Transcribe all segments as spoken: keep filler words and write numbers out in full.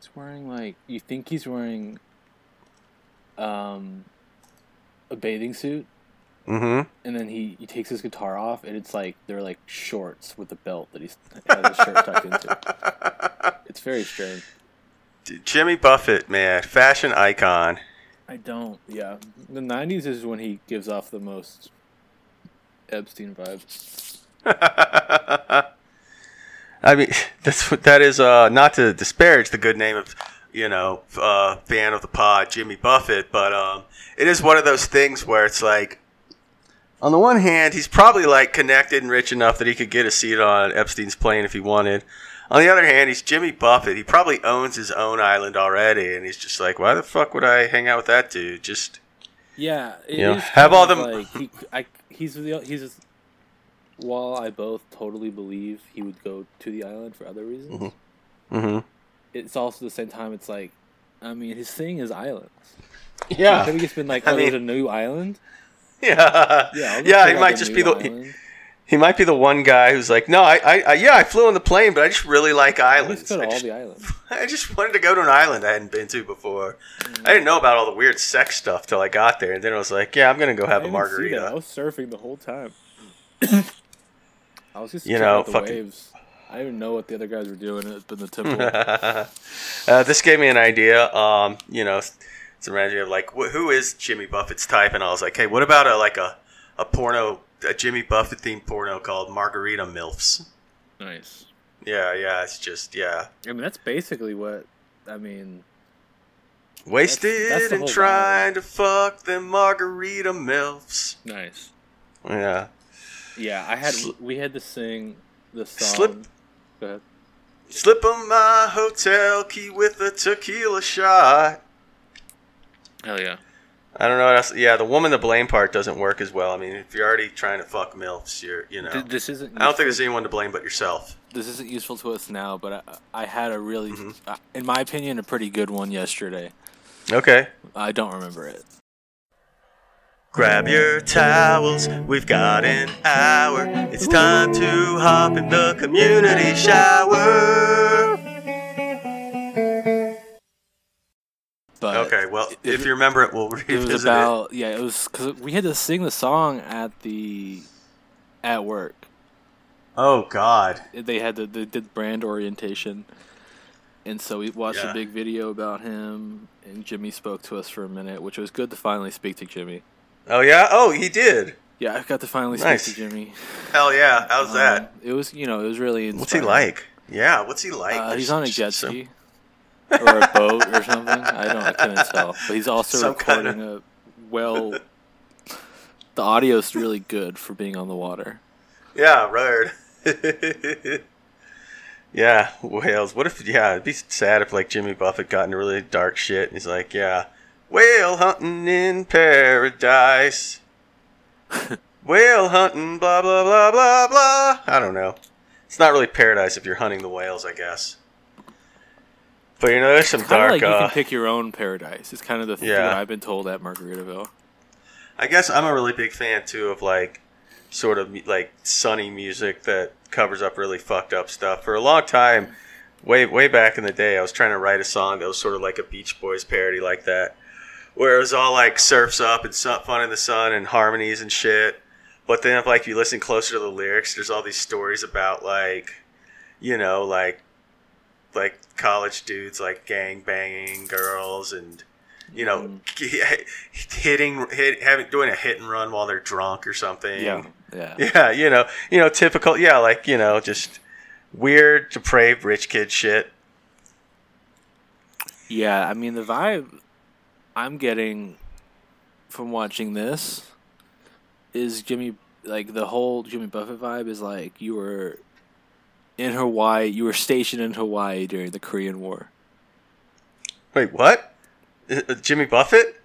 He's wearing, like, you think he's wearing um, a bathing suit. Mm-hmm. And then he, he takes his guitar off, and it's like, they're like shorts with a belt that he's has his shirt tucked into. It's very strange. Jimmy Buffett, man, fashion icon. I don't, yeah. The nineties is when he gives off the most Epstein vibes. I mean, that's what that is. Uh, not to disparage the good name of, you know, uh, fan of the pod, Jimmy Buffett, but um, it is one of those things where it's like, on the one hand, he's probably like connected and rich enough that he could get a seat on Epstein's plane if he wanted. On the other hand, he's Jimmy Buffett. He probably owns his own island already, and he's just like, "Why the fuck would I hang out with that dude?" Just yeah, it you know, is have all the like, he, I, he's the, he's. Just, while I both totally believe he would go to the island for other reasons, mm-hmm. Mm-hmm. It's also at the same time. It's like, I mean, his thing is islands. Yeah, I think it's been like, "Oh, I mean, there's a new island." Yeah, yeah, yeah he like might just be the. He, He might be the one guy who's like, no, I, I, I yeah, I flew on the plane, but I just really like islands. I just go to I all just, the islands. I just wanted to go to an island I hadn't been to before. Mm-hmm. I didn't know about all the weird sex stuff till I got there, and then I was like, yeah, I'm gonna go have I a margarita. I was surfing the whole time. I was just you know, out the fucking waves. I didn't even know what the other guys were doing. It's been the typical. uh, this gave me an idea. Um, you know, it's a matter of like, wh- who is Jimmy Buffett's type? And I was like, hey, what about a like a a porno? A Jimmy Buffett themed porno called Margarita MILFs. Nice. Yeah, yeah, it's just, yeah. I mean, that's basically what, I mean. Wasted that's, that's and trying to fuck them Margarita MILFs. Nice. Yeah. Yeah, I had, Sli- we had to sing the song. Slip, Go ahead. Slip on my hotel key with a tequila shot. Hell yeah. I don't know what else. Yeah, the woman to blame part doesn't work as well. I mean, if you're already trying to fuck MILFs, you're, you know. This isn't. I don't think there's anyone to blame but yourself. This isn't useful to us now, but I, I had a really, mm-hmm. uh, in my opinion, a pretty good one yesterday. Okay. I don't remember it. Grab your towels, we've got an hour. It's time to hop in the community shower. But okay, well, it, if you remember it, we'll revisit it. Was about, it. Yeah, it was because we had to sing the song at the at work. Oh God! They had to, they did brand orientation, and so we watched yeah. a big video about him. And Jimmy spoke to us for a minute, which was good to finally speak to Jimmy. Oh yeah! Oh, he did. Yeah, I got to finally nice. speak to Jimmy. Hell yeah! How's um, that? It was, you know, it was really inspiring. What's he like? Yeah, what's he like? Uh, he's on a jet ski. Some... or a boat or something. I don't. I couldn't tell. But he's also Some recording kind of... a well. The audio's really good for being on the water. Yeah, right. Yeah, whales. What if? Yeah, it'd be sad if like Jimmy Buffett got into really dark shit. And he's like, yeah, whale hunting in paradise. Whale hunting, blah blah blah blah blah. I don't know. It's not really paradise if you're hunting the whales, I guess. But, you know, there's some it's dark... It's kind of like uh, you can pick your own paradise. It's kind of the thing yeah. that I've been told at Margaritaville. I guess I'm a really big fan, too, of, like, sort of, like, sunny music that covers up really fucked up stuff. For a long time, way way back in the day, I was trying to write a song that was sort of like a Beach Boys parody like that, where it was all, like, surfs up and fun in the sun and harmonies and shit. But then, if, like, you listen closer to the lyrics, there's all these stories about, like, you know, like, like college dudes like gang banging girls and you know mm. hitting hit having doing a hit and run while they're drunk or something yeah yeah yeah you know you know typical yeah like you know just weird depraved rich kid shit. Yeah, I mean the vibe I'm getting from watching this is Jimmy like the whole Jimmy Buffett vibe is like you were in Hawaii, you were stationed in Hawaii during the Korean War. Wait, what? Jimmy Buffett?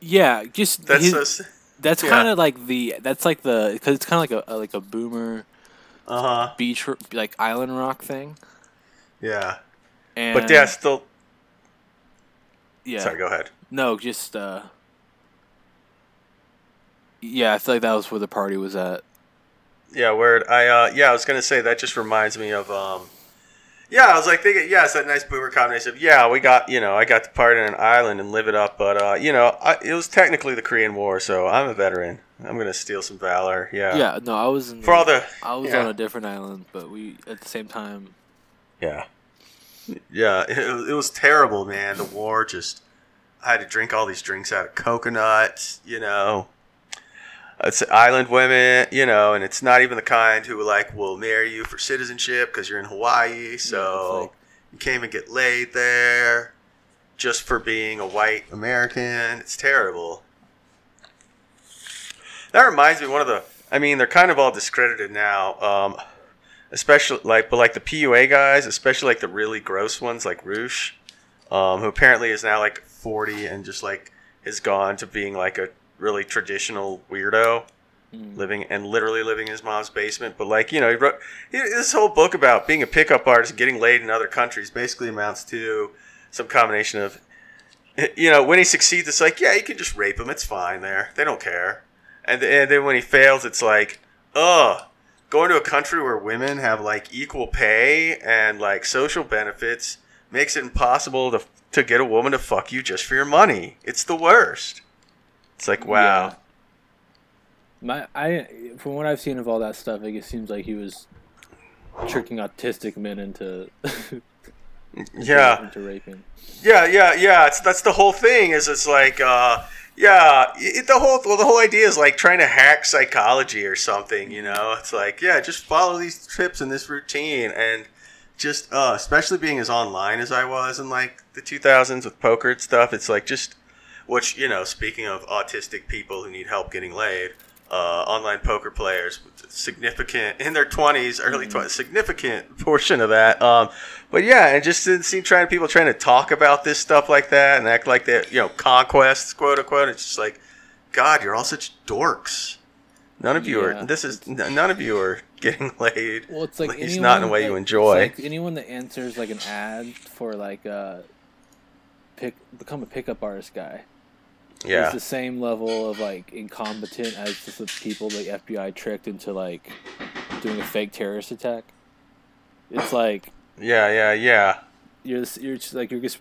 Yeah, just that's his, so, that's yeah. kind of like the that's like the because it's kind of like a like a boomer uh-huh. beach like island rock thing. Yeah, and, but yeah, still. Yeah. Sorry, go ahead. No, just uh, yeah, I feel like that was where the party was at. Yeah, word. I uh, yeah, I was gonna say that just reminds me of um, Yeah, I was like thinking, yeah, it's that nice boomer combination of, yeah, we got, you know, I got to party on an island and live it up, but, uh, you know, I, it was technically the Korean War, so I'm a veteran. I'm going to steal some valor, yeah. Yeah, no, I was in, For all the, I was yeah. on a different island, but we, at the same time. Yeah. Yeah, it, it was terrible, man, the war just, I had to drink all these drinks out of coconuts, you know. It's island women, you know, and it's not even the kind who, like, will marry you for citizenship because you're in Hawaii, so yeah, like, you can't even get laid there just for being a white American. It's terrible. That reminds me of one of the, I mean, they're kind of all discredited now, um, especially, like, but, like, the P U A guys, especially, like, the really gross ones, like Roosh, um, who apparently is now, like, forty and just, like, has gone to being, like, a really traditional weirdo, mm. living and literally living in his mom's basement. But like, you know, he wrote he, this whole book about being a pickup artist and getting laid in other countries. Basically amounts to some combination of, you know, when he succeeds, it's like, yeah, you can just rape him. It's fine there. They don't care. And, and then when he fails, it's like, ugh, going to a country where women have like equal pay and like social benefits makes it impossible to to get a woman to fuck you just for your money. It's the worst. It's like, wow. Yeah. My, I from what I've seen of all that stuff, like, it seems like he was tricking autistic men into yeah into raping. Yeah, yeah, yeah. It's that's the whole thing. Is it's like, uh, yeah, it, the whole well, the whole idea is like trying to hack psychology or something. You know, it's like, yeah, just follow these tips and this routine, and just uh, especially being as online as I was in like the two thousands with poker and stuff. It's like just. Which, you know, speaking of autistic people who need help getting laid, uh, online poker players, significant, in their twenties, early mm-hmm. twenties, significant portion of that. Um, but yeah, and just didn't seem trying people trying to talk about this stuff like that and act like that, you know, conquests, quote unquote. It's just like, God, you're all such dorks. None of you yeah. are. This is none of you are getting laid. Well, it's like it's not in a way that, you enjoy. It's like anyone that answers like an ad for like uh, pick become a pickup artist guy. Yeah. It's the same level of, like, incompetent as the people the F B I tricked into, like, doing a fake terrorist attack. It's like... Yeah, yeah, yeah. You're just, you're just like, you're just,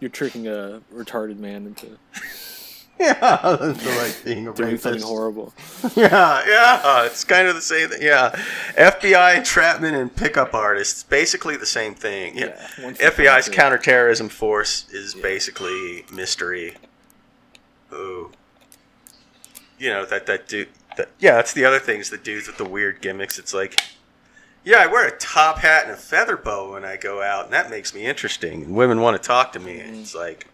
you're tricking a retarded man into... yeah, that's the right thing. Doing something horrible. Yeah, yeah, it's kind of the same thing, yeah. F B I entrapment and pickup artists, basically the same thing. Yeah. yeah F B I's counterterrorism force is yeah. basically mystery. Ooh. You know, that, that dude... That, yeah, that's the other thing, is the dudes with the weird gimmicks. It's like, yeah, I wear a top hat and a feather boa when I go out, and that makes me interesting, and women want to talk to me. Mm-hmm. It's like...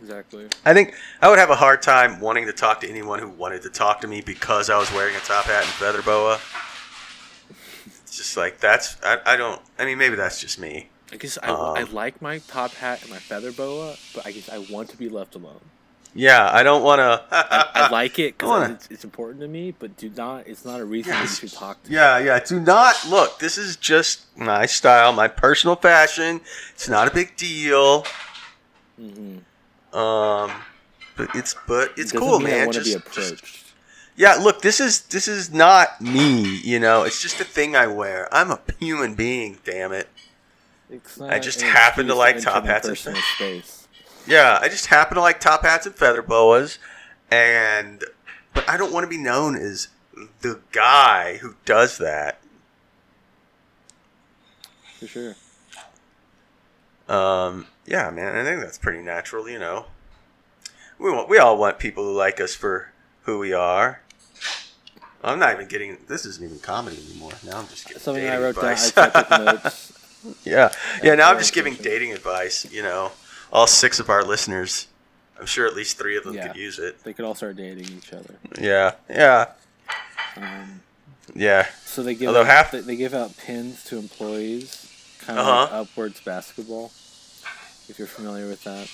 Exactly. I think I would have a hard time wanting to talk to anyone who wanted to talk to me because I was wearing a top hat and feather boa. It's just like, that's... I, I don't... I mean, maybe that's just me. I guess I, um, I like my top hat and my feather boa, but I guess I want to be left alone. Yeah, I don't want to... I, I like it because it's, it's important to me, but do not... It's not a reason yeah, to talk to yeah, me. Yeah, yeah. Do not... Look, this is just my style, my personal fashion. It's not a big deal. Mm-hmm. Um, but it's but it's it cool, mean man. I want to be approached. Just, yeah, look, this is this is not me, you know. It's just a thing I wear. I'm a human being, damn it. I just happen to like top hats and feather boas. Yeah, I just happen to like top hats and feather boas, and but I don't want to be known as the guy who does that. For sure. Um. Yeah, man. I think that's pretty natural. You know, we want we all want people who like us for who we are. I'm not even getting. This isn't even comedy anymore. Now I'm just getting something I wrote advice. Down. I took notes. Yeah, yeah. Now I'm just giving dating advice. You know, all six of our listeners, I'm sure at least three of them yeah, could use it. They could all start dating each other. Yeah, yeah, um, yeah. So they give out, half... they give out pins to employees, kind of uh-huh. like Upwards Basketball. If you're familiar with that.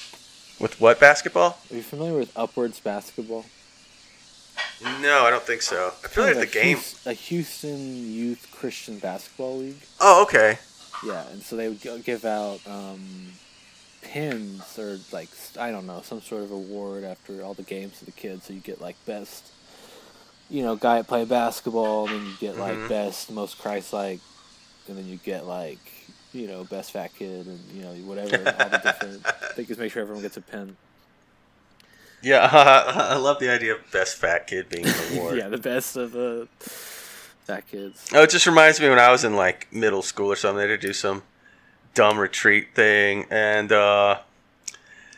With what basketball? Are you familiar with Upwards Basketball? No, I don't think so. I feel like the game. A Houston Youth Christian Basketball League. Oh, okay. Yeah, and so they would give out um, pins or, like, I don't know, some sort of award after all the games to the kids. So you get, like, best, you know, guy at play basketball, and then you get, like, mm-hmm. best, most Christ-like and then you get like, you know, best fat kid and, you know, whatever, all the different. I think just make sure everyone gets a pin. Yeah, uh, I love the idea of best fat kid being an award. Yeah, the best of the fat kids. Oh, it just reminds me when I was in like middle school or something, they had to do some dumb retreat thing, and uh,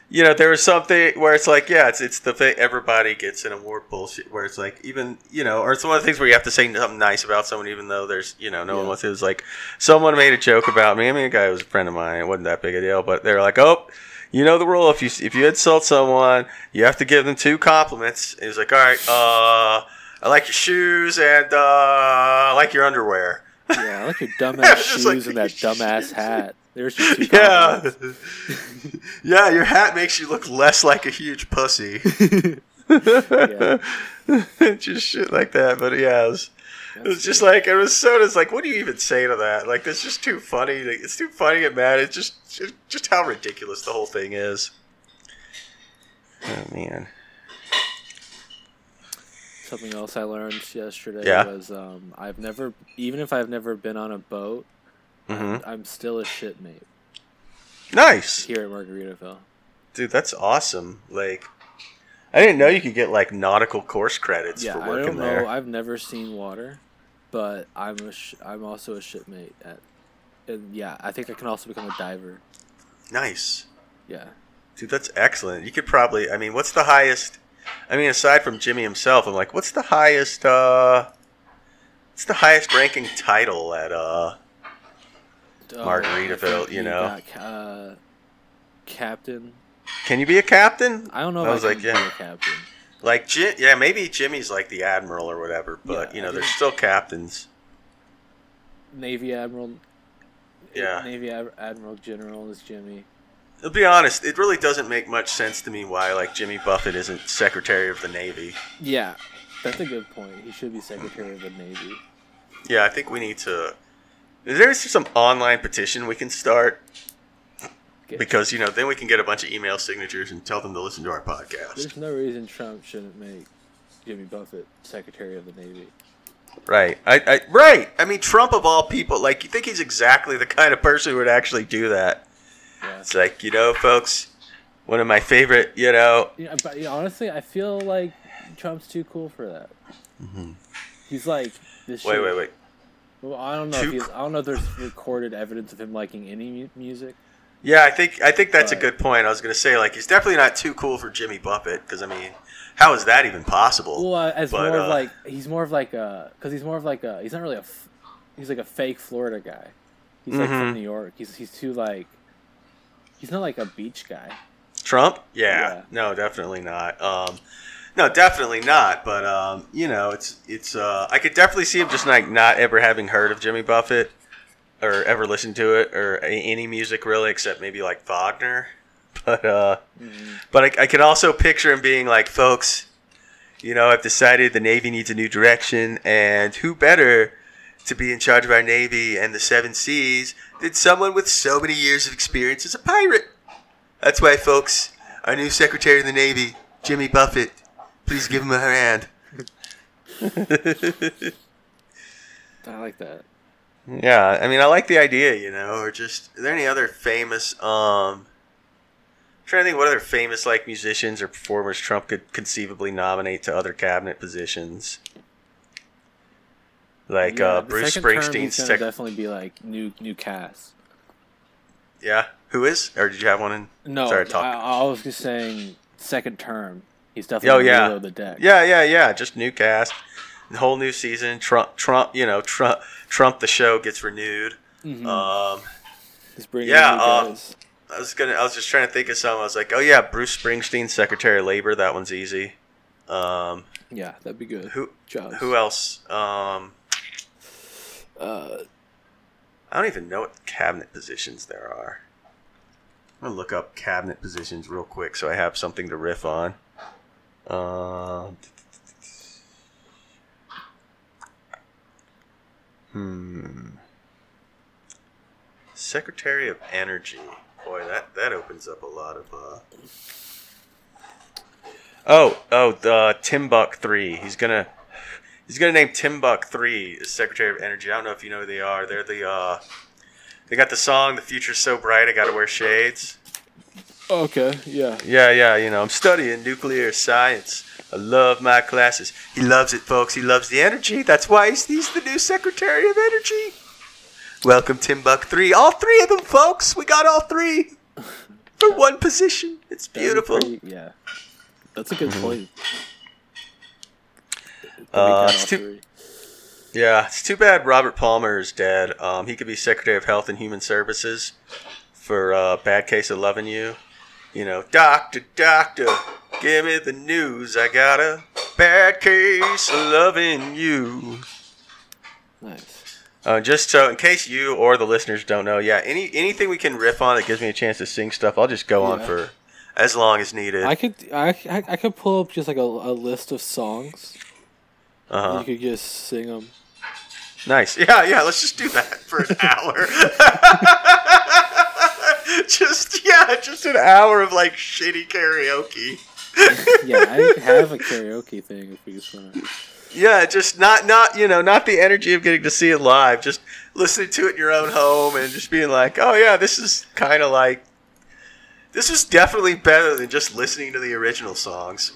you know, there was something where it's like, yeah, it's it's the thing, everybody gets an award bullshit. Where it's like, even, you know, or it's one of the things where you have to say something nice about someone, even though there's, you know, no yeah. one wants it. It was like someone made a joke about me. I mean, a guy who was a friend of mine. It wasn't that big a deal, but they're like, oh. You know the rule. If you if you insult someone, you have to give them two compliments. It was like, all right, uh, I like your shoes and uh, I like your underwear. Yeah, I like your dumbass shoes like, and that dumbass hat. There's your two compliments. Yeah, yeah, your hat makes you look less like a huge pussy. Yeah. Just shit like that. But yeah, it was, it was just like, it was so, it's like, what do you even say to that? Like, that's just too funny. Like, it's too funny to get mad. It's just, just how ridiculous the whole thing is. Oh, man. Something else I learned yesterday yeah. was um, I've never, even if I've never been on a boat, mm-hmm. I'm still a shipmate. Nice. Here at Margaritaville. Dude, that's awesome. Like, I didn't know you could get like nautical course credits yeah, for working I don't know. there. I've never seen water, but I'm a sh- I'm also a shipmate at, and yeah, I think I can also become a diver. Nice. Yeah. Dude, that's excellent. You could probably, I mean, what's the highest? I mean, aside from Jimmy himself, I'm like, what's the highest? Uh, what's the highest ranking title at uh, Margaritaville? Oh, you know, got, uh, captain. Can you be a captain? I don't know. If I was I can like, yeah, be a captain. Like, yeah, maybe Jimmy's like the admiral or whatever, but yeah, you know, there's still captains. Navy admiral. Yeah. Navy admiral general is Jimmy. To be honest, it really doesn't make much sense to me why like Jimmy Buffett isn't Secretary of the Navy. Yeah, that's a good point. He should be Secretary of the Navy. Yeah, I think we need to. Is there some online petition we can start? Because, you know, then we can get a bunch of email signatures and tell them to listen to our podcast. There's no reason Trump shouldn't make Jimmy Buffett Secretary of the Navy. Right. I, I Right. I mean, Trump of all people, like, you think he's exactly the kind of person who would actually do that. Yeah. It's like, you know, folks, one of my favorite, you know. Yeah, but yeah, honestly, I feel like Trump's too cool for that. Mm-hmm. He's like, this wait, shit. Wait, wait, wait. I don't know if he's, I don't know if there's recorded evidence of him liking any mu- music. Yeah, I think I think that's but, a good point. I was going to say, like, he's definitely not too cool for Jimmy Buffett, because, I mean, how is that even possible? Well, uh, as but, more uh, of, like, he's more of, like, a, because he's more of, like, a, he's not really a, he's, like, a fake Florida guy. He's, mm-hmm. like, from New York. He's, he's too, like, he's not, like, a beach guy. Trump? Yeah. yeah. No, definitely not. Um, no, definitely not, but, um, you know, it's, it's, uh, I could definitely see him just, like, not ever having heard of Jimmy Buffett. Or ever listened to it, or any music really, except maybe like Wagner. But uh, mm-hmm. but I, I could also picture him being like, folks, you know, I've decided the Navy needs a new direction, and who better to be in charge of our Navy and the seven seas than someone with so many years of experience as a pirate? That's why, folks, our new Secretary of the Navy, Jimmy Buffett, please give him a hand. I like that. Yeah, I mean, I like the idea, you know, or just, are there any other famous, um, I'm trying to think what other famous, like, musicians or performers Trump could conceivably nominate to other cabinet positions? Like, yeah, uh, Bruce Springsteen's... Second term, he's gonna definitely be, like, new new cast. Yeah? Who is? Or did you have one in... No, Sorry, talk. I, I was just saying, second term, he's definitely oh, yeah. gonna reload the deck. Yeah, yeah, yeah, just new cast. The whole new season, Trump, Trump, you know, Trump, Trump, the show gets renewed. Mm-hmm. Um, yeah, uh, I was gonna, I was just trying to think of some. I was like, oh yeah, Bruce Springsteen, Secretary of Labor, that one's easy. Um, yeah, that'd be good. Who, Jobs. who else? Um, uh, I don't even know what cabinet positions there are. I'm gonna look up cabinet positions real quick so I have something to riff on. Um. Uh, Hmm. Secretary of Energy. Boy, that, that opens up a lot of. Uh... Oh, oh, the uh, Timbuk three. He's gonna He's going to name Timbuk three as Secretary of Energy. I don't know if you know who they are. They're the, uh, they got the song, The Future's So Bright, I Gotta Wear Shades. Okay, yeah. Yeah, yeah, you know, I'm studying nuclear science. I love my classes. He loves it, folks. He loves the energy. That's why he's, he's the new Secretary of Energy. Welcome, Timbuk three. All three of them, folks. We got all three for one position. It's beautiful. Pretty, yeah, that's a good point. Uh, it's too, yeah, it's too bad Robert Palmer is dead. Um, he could be Secretary of Health and Human Services for uh, Bad Case of Loving You. You know, doctor, doctor, give me the news. I got a bad case of loving you. Nice. Uh, just so, in case you or the listeners don't know, yeah, any anything we can riff on that gives me a chance to sing stuff, I'll just go yeah. on for as long as needed. I could, I, I, I could pull up just like a, a list of songs. Uh-huh. You could just sing them. Nice. Yeah, yeah, let's just do that for an hour. just, yeah, just an hour of, like, shitty karaoke. yeah, I have a karaoke thing if we just want to. Yeah, just not, not, you know, not the energy of getting to see it live. Just listening to it in your own home and just being like, oh, yeah, this is kind of like, this is definitely better than just listening to the original songs.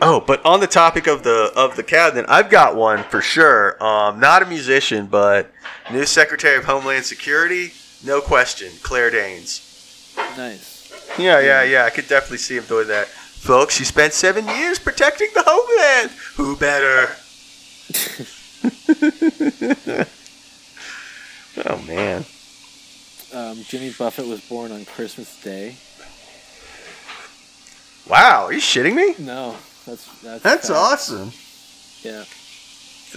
Oh, but on the topic of the of the cabinet, I've got one for sure. Um, not a musician, but new Secretary of Homeland Security, no question, Claire Danes. Nice. Yeah, yeah, yeah. I could definitely see him doing that. Folks, she spent seven years protecting the homeland. Who better? Oh, man. Um, Jimmy Buffett was born on Christmas Day. Wow, are you shitting me? No. That's that's, that's awesome. Yeah.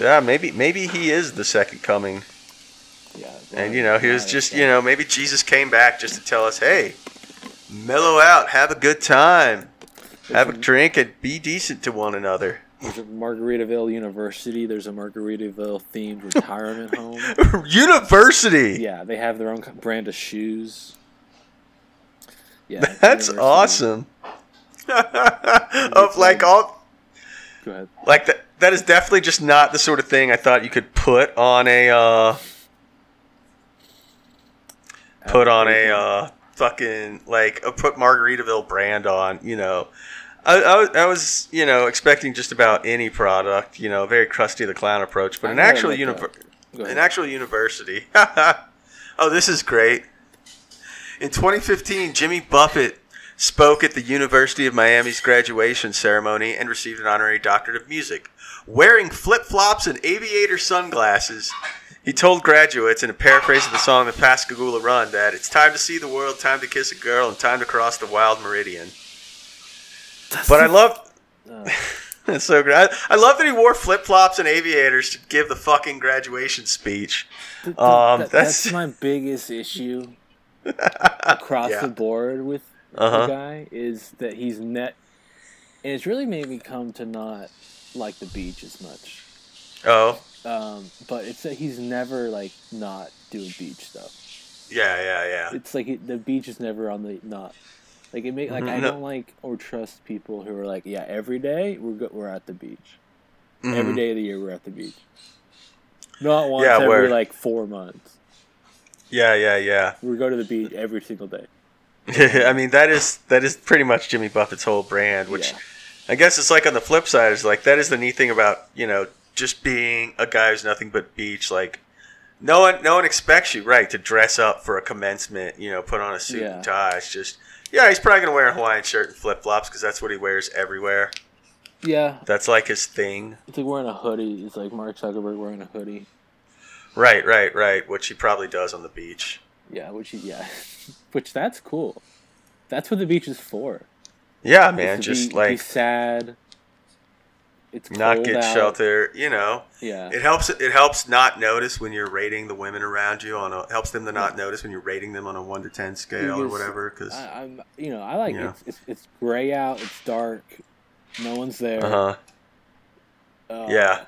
Yeah, maybe maybe he is the second coming. Yeah. And you know, he was just you know, maybe Jesus came back just to tell us, hey, mellow out, have a good time. Have a drink and be decent to one another. There's a Margaritaville University, there's a Margaritaville themed retirement home. University. Yeah, they have their own brand of shoes. Yeah. That's awesome. of like all Go ahead. Like that that is definitely just not the sort of thing I thought you could put on a uh put on a uh fucking like a put Margaritaville brand on, you know. I, I, I was, you know, expecting just about any product, you know, very Krusty the Clown approach, but an actual uni- an actual university. Oh, this is great. In twenty fifteen, Jimmy Buffett spoke at the University of Miami's graduation ceremony and received an honorary doctorate of music. Wearing flip-flops and aviator sunglasses, he told graduates in a paraphrase of the song The Pascagoula Run that it's time to see the world, time to kiss a girl, and time to cross the wild meridian. But I love... That's so great. I, I love that he wore flip-flops and aviators to give the fucking graduation speech. Th- th- um, th- that's... that's my biggest issue across yeah. the board with Uh-huh. the guy is that he's net, and it's really made me come to not like the beach as much. Oh, um, but it's that he's never like not doing beach stuff. Yeah, yeah, yeah. It's like he, the beach is never on the not. Like it make like no. I don't like or trust people who are like, yeah, every day we're go- we're at the beach. Mm-hmm. Every day of the year we're at the beach. Not once yeah, every we're... like four months. Yeah, yeah, yeah. We go to the beach every single day. I mean, that is that is pretty much Jimmy Buffett's whole brand, which yeah. I guess it's like on the flip side, it's like that is the neat thing about, you know, just being a guy who's nothing but beach. Like, no one no one expects you, right, to dress up for a commencement, you know, put on a suit yeah. and tie. It's just, yeah, he's probably going to wear a Hawaiian shirt and flip-flops because that's what he wears everywhere. Yeah. That's like his thing. It's like wearing a hoodie. It's like Mark Zuckerberg wearing a hoodie. Right, right, right, which he probably does on the beach. Yeah, which yeah, which that's cool. That's what the beach is for. Yeah, man, just be, like be sad. It's not get out. Shelter, you know. Yeah, it helps. It helps not notice when you're rating the women around you on a helps them to not yeah. notice when you're rating them on a one to ten scale just, or whatever. Because I'm, you know, I like you know. It's, it's it's gray out. It's dark. No one's there. Uh-huh. Uh, yeah.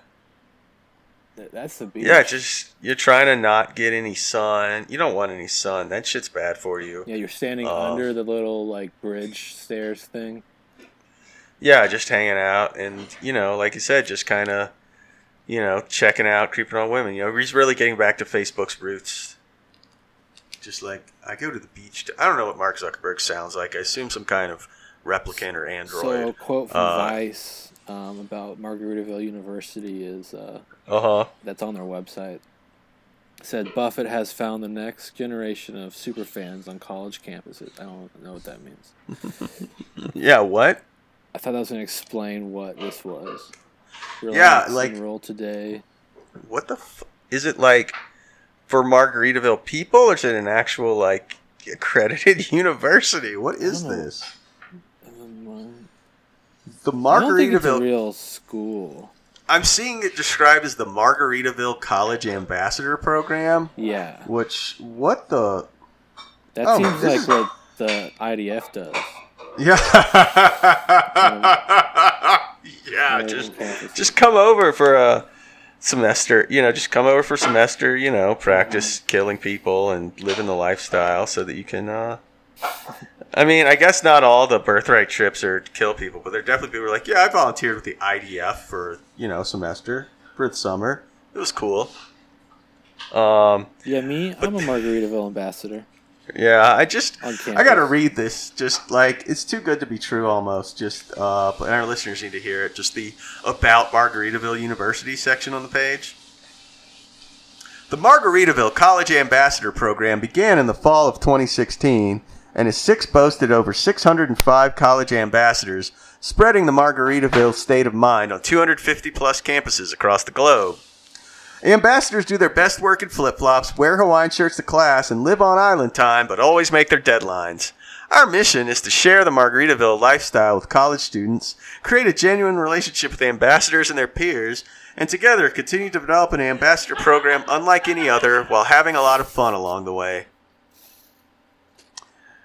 That's the beach. Yeah, just you're trying to not get any sun. You don't want any sun. That shit's bad for you. Yeah, you're standing um, under the little like bridge stairs thing. Yeah, just hanging out and, you know, like you said, just kind of, you know, checking out, creeping on women. You know, he's really getting back to Facebook's roots. Just like, I go to the beach. To, I don't know what Mark Zuckerberg sounds like. I assume some kind of replicant or android. So a quote from uh, Vice um, about Margaritaville University is uh, uh-huh. that's on their website. It said, Buffett has found the next generation of superfans on college campuses. I don't know what that means. Yeah, what? I thought I was going to explain what this was. Relax, yeah, like roll today. What the f- is it like for Margaritaville people, or is it an actual like accredited university? What is this? Um, the Margaritaville I don't think it's a real school. I'm seeing it described as the Margaritaville College Ambassador Program. Yeah. Which what the? That oh, seems like is... what the I D F does. Yeah. um, Yeah, just just come over for a semester, you know, just come over for a semester, you know, practice killing people and living the lifestyle so that you can, uh, I mean, I guess not all the birthright trips are to kill people, but there are definitely people who are like, yeah, I volunteered with the I D F for, you know, semester, for the summer. It was cool. Um, yeah, me, I'm a Margaritaville ambassador. Yeah, I just, I gotta read this, just like, it's too good to be true almost, just, uh, and our listeners need to hear it, just the About Margaritaville University section on the page. The Margaritaville College Ambassador Program began in the fall of twenty sixteen, and has since boasted over six hundred five college ambassadors, spreading the Margaritaville state of mind on two hundred fifty plus campuses across the globe. Ambassadors do their best work in flip-flops, wear Hawaiian shirts to class, and live on island time, but always make their deadlines. Our mission is to share the Margaritaville lifestyle with college students, create a genuine relationship with ambassadors and their peers, and together continue to develop an ambassador program unlike any other while having a lot of fun along the way.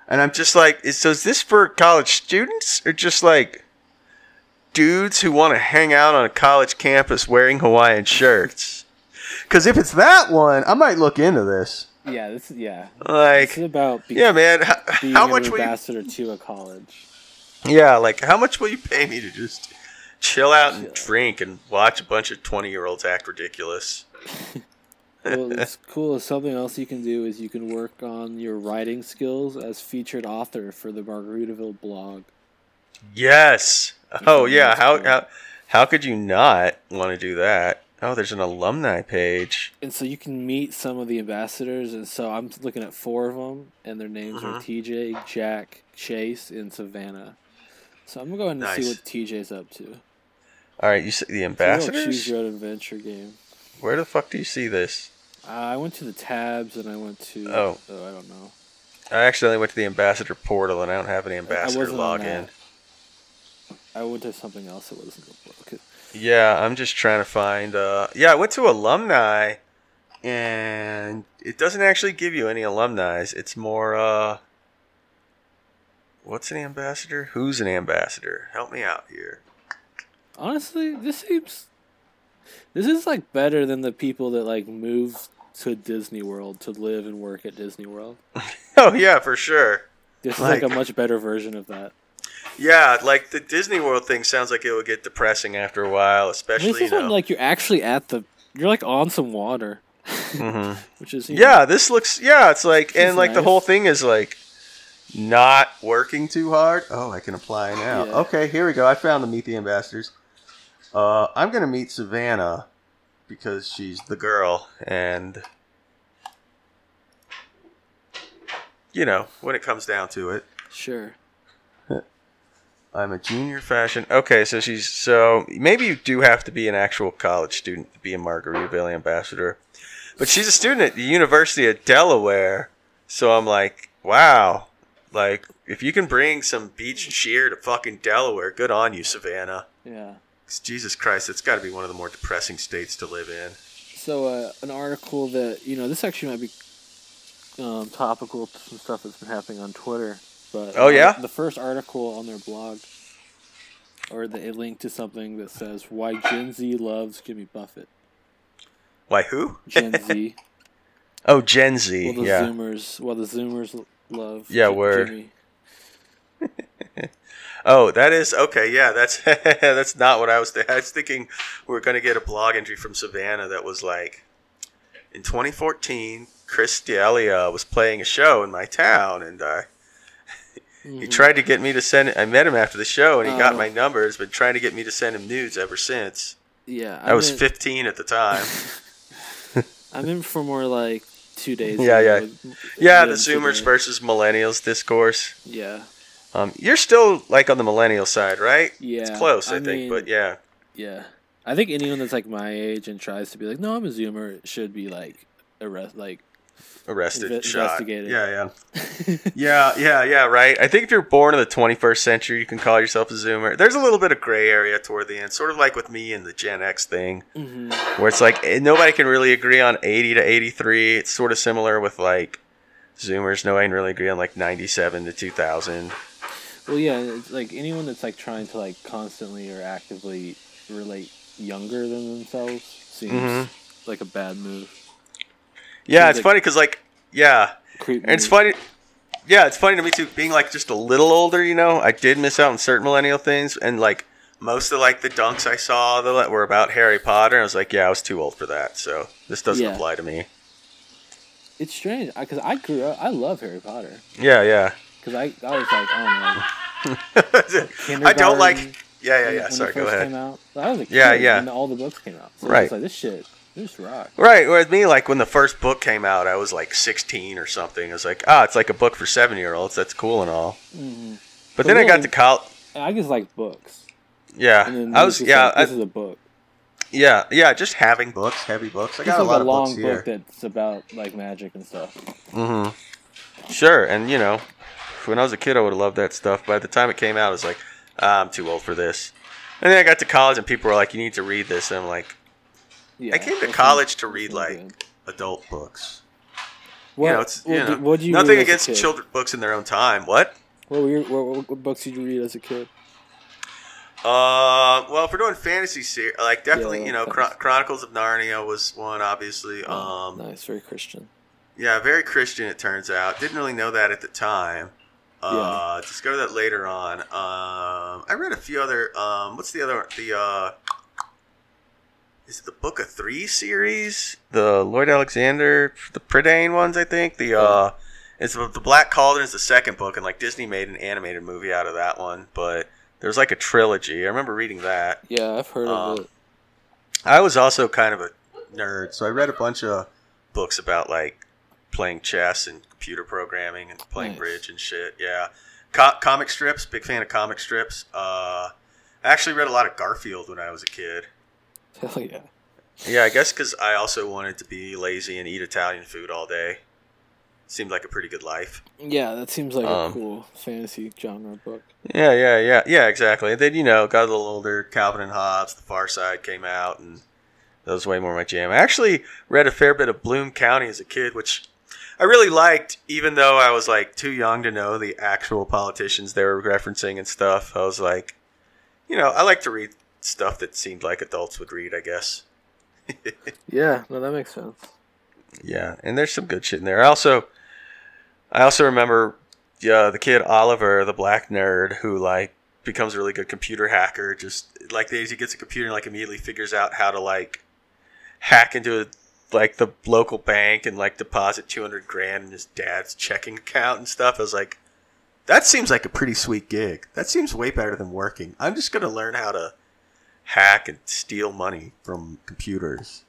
And I'm just like, so is this for college students or just like dudes who want to hang out on a college campus wearing Hawaiian shirts? Because if it's that one, I might look into this. Yeah, this is, yeah. Like, this is about be- yeah, man. How, being how much an ambassador will you, to a college. Yeah, like, how much will you pay me to just chill out chill. and drink and watch a bunch of twenty-year-olds act ridiculous? Well, what's cool is something else you can do is you can work on your writing skills as featured author for the Margaritaville blog. Yes. You oh, yeah. How, how how could you not want to do that? Oh, there's an alumni page. And so you can meet some of the ambassadors. And so I'm looking at four of them, and their names uh-huh. are T J, Jack, Chase, and Savannah. So I'm going to go ahead and nice. see what T J's up to. All right, you see the ambassadors? Choose your own adventure game. Where the fuck do you see this? Uh, I went to the tabs, and I went to... Oh. oh. I don't know. I actually only went to the ambassador portal, and I don't have any ambassador login. I went to something else that wasn't the book. Yeah, I'm just trying to find... Uh, yeah, I went to alumni, and it doesn't actually give you any alumni. It's more... Uh, what's an ambassador? Who's an ambassador? Help me out here. Honestly, this seems... This is, like, better than the people that, like, move to Disney World to live and work at Disney World. Oh, yeah, for sure. This like, is, like, a much better version of that. Yeah, like the Disney World thing sounds like it would get depressing after a while, especially. This is you know, when, like you're actually at the, you're like on some water, mm-hmm. which is yeah. Know, this looks yeah. It's like and like nice. The whole thing is like not working too hard. Oh, I can apply now. Yeah. Okay, here we go. I found the Meet the Ambassadors. Uh, I'm gonna meet Savannah because she's the girl, and you know when it comes down to it, sure. I'm a junior fashion. Okay, so she's so maybe you do have to be an actual college student to be a Margaritaville ambassador, but she's a student at the University of Delaware. So I'm like, wow, like if you can bring some beach cheer to fucking Delaware, good on you, Savannah. Yeah. Jesus Christ, it's got to be one of the more depressing states to live in. So uh, an article that you know this actually might be um, topical to some stuff that's been happening on Twitter. But oh, yeah? The first article on their blog, or the, a link to something that says, Why Gen Z Loves Jimmy Buffett. Why who? Gen Z. Oh, Gen Z, well, the yeah. Zoomers, well, the Zoomers love yeah, Jimmy. Yeah, word. Oh, that is okay. Yeah, that's that's not what I was thinking. I was thinking we were going to get a blog entry from Savannah that was like, in twenty fourteen, Chris D'Elia was playing a show in my town, and uh, mm-hmm. he tried to get me to send. I met him after the show, and he uh, got my number. He's been trying to get me to send him nudes ever since. Yeah, I, I was meant, fifteen at the time. I meant for more like two days. Yeah, yeah, with, yeah. The Zoomers today. Versus Millennials discourse. Yeah. Um, you're still like on the millennial side, right? Yeah, it's close, I, I think. Mean, but yeah, yeah. I think anyone that's like my age and tries to be like, no, I'm a Zoomer, should be like arrest, like arrested, inve- shot. Investigated. Yeah, yeah, yeah, yeah, yeah. Right. I think if you're born in the twenty-first century, you can call yourself a Zoomer. There's a little bit of gray area toward the end, sort of like with me and the Gen X thing, mm-hmm. where it's like nobody can really agree on eighty to eighty-three. It's sort of similar with like Zoomers. Nobody can really agree on like ninety-seven to two thousand. Well, yeah, it's like anyone that's like trying to like constantly or actively relate younger than themselves seems mm-hmm. like a bad move. Yeah, seems it's like funny because like yeah, creep and it's funny. Yeah, it's funny to me too. Being like just a little older, you know, I did miss out on certain millennial things, and like most of like the dunks I saw that were about Harry Potter. And I was like, yeah, I was too old for that, so this doesn't yeah. apply to me. It's strange because I grew up. I love Harry Potter. Yeah, yeah. Because I, I was like, oh no, like I don't like. Yeah, yeah, yeah. When Sorry, go ahead. Came out, I was a kid yeah, yeah. And all the books came out. So right. I was like, this shit, this rock. Right. Whereas me, like when the first book came out, I was like sixteen or something. I was like, ah, oh, it's like a book for seven-year-olds. That's cool and all. Mm-hmm. But, but then really, I got to college. I just like books. Yeah, and then I was. Yeah, like, I, this is a book. Yeah, yeah. Just having books, heavy books. I got a lot of books here. This is a long book that's about like magic and stuff. Mm-hmm. Sure, and you know. When I was a kid, I would have loved that stuff. By the time it came out, I was like, ah, I'm too old for this. And then I got to college, and people were like, you need to read this. And I'm like, yeah, I came to college to read, like, good. adult books. What, you know, it's, you what, know, what did you nothing read against as a kid? Children books in their own time. What? What, were your, what, what books did you read as a kid? Uh, Well, if we're doing fantasy series, like, definitely, yeah, you know, Chron- Chronicles of Narnia was one, obviously. Oh, um, nice, very Christian. Yeah, very Christian, it turns out. Didn't really know that at the time. Uh, yeah. Discover that later on. Um, I read a few other. Um, what's the other one? The uh, is it the Book of Three series? The Lloyd Alexander, the Prydain ones, I think. The uh, it's the Black Cauldron is the second book, and like Disney made an animated movie out of that one. But there's like a trilogy. I remember reading that. Yeah, I've heard um, of it. I was also kind of a nerd, so I read a bunch of books about like playing chess and computer programming and playing nice. bridge and shit. Yeah. Co- comic strips. Big fan of comic strips. Uh, I actually read a lot of Garfield when I was a kid. Hell yeah. Yeah, I guess because I also wanted to be lazy and eat Italian food all day. Seemed like a pretty good life. Yeah, that seems like um, a cool fantasy genre book. Yeah, yeah, yeah. Yeah, exactly. And then, you know, got a little older. Calvin and Hobbes, The Far Side came out, and that was way more my jam. I actually read a fair bit of Bloom County as a kid, which I really liked, even though I was like too young to know the actual politicians they were referencing and stuff. I was like, you know, I like to read stuff that seemed like adults would read, I guess. Yeah, no, that makes sense. Yeah, and there's some good shit in there. I also, I also remember uh, the kid Oliver, the black nerd, who like becomes a really good computer hacker. Just like he gets a computer and like immediately figures out how to like hack into a like the local bank and like deposit two hundred grand in his dad's checking account and stuff. I was like, that seems like a pretty sweet gig. That seems way better than working. I'm just going to learn how to hack and steal money from computers.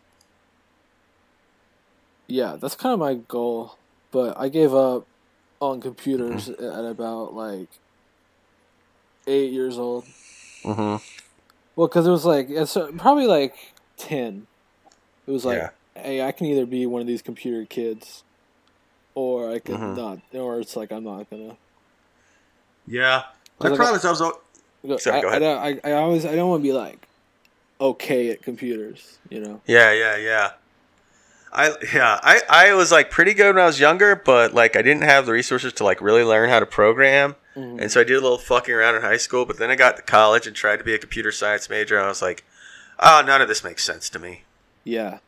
Yeah, that's kind of my goal, but I gave up on computers mm-hmm. at about like eight years old. Mm-hmm. Well, cause it was like, it's probably like ten. It was like, yeah. Hey, I can either be one of these computer kids, or I could mm-hmm. not, or it's like I'm not gonna. Yeah, I like, promise I was. All... Look, Sorry, I, go ahead. I, I, I always I don't want to be like okay at computers, you know. Yeah, yeah, yeah. I yeah I, I was like pretty good when I was younger, but like I didn't have the resources to like really learn how to program, mm-hmm. and so I did a little fucking around in high school. But then I got to college and tried to be a computer science major, and I was like, oh, none of this makes sense to me. Yeah.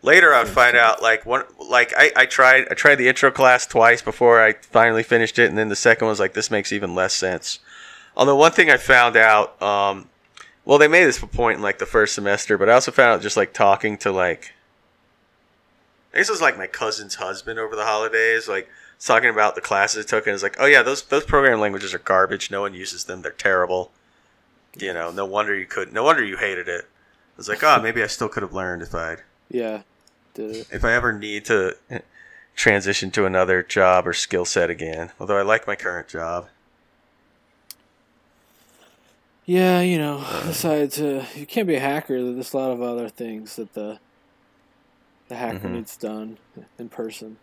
Later, I'd find out, like, one, like I, I tried I tried the intro class twice before I finally finished it, and then the second one was like, this makes even less sense. Although one thing I found out, um, well, they made this point in like the first semester, but I also found out just like talking to like, I guess it was like my cousin's husband over the holidays, like talking about the classes I took, and it's like, oh yeah, those those programming languages are garbage. No one uses them. They're terrible. You know, no wonder you couldn't. No wonder you hated it. I was like, oh, maybe I still could have learned if I'd. Yeah. Did it. If I ever need to transition to another job or skill set again, although I like my current job. Yeah, you know, uh, besides, uh, you can't be a hacker. There's a lot of other things that the the hacker mm-hmm. needs done in person.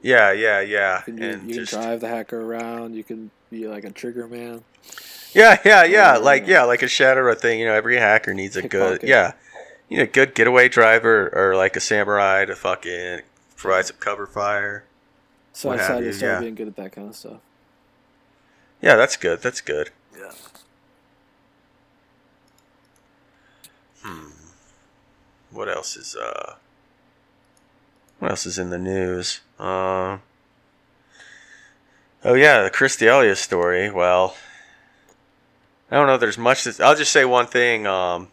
Yeah, yeah, yeah. You can, and you just, can drive the hacker around. You can be like a trigger man. Yeah, yeah, yeah. Or, like, you know, yeah, like a Shadowrun thing. You know, every hacker needs a good, pocket. yeah, you know, good getaway driver or like a samurai to fucking provide some cover fire. So I decided to start yeah. being good at that kind of stuff. Yeah, that's good. That's good. Yeah. Hmm. What else is uh? What else is in the news? Uh, oh yeah, the Chris D'Elia story. Well, I don't know if there's much that... I'll just say one thing. Um,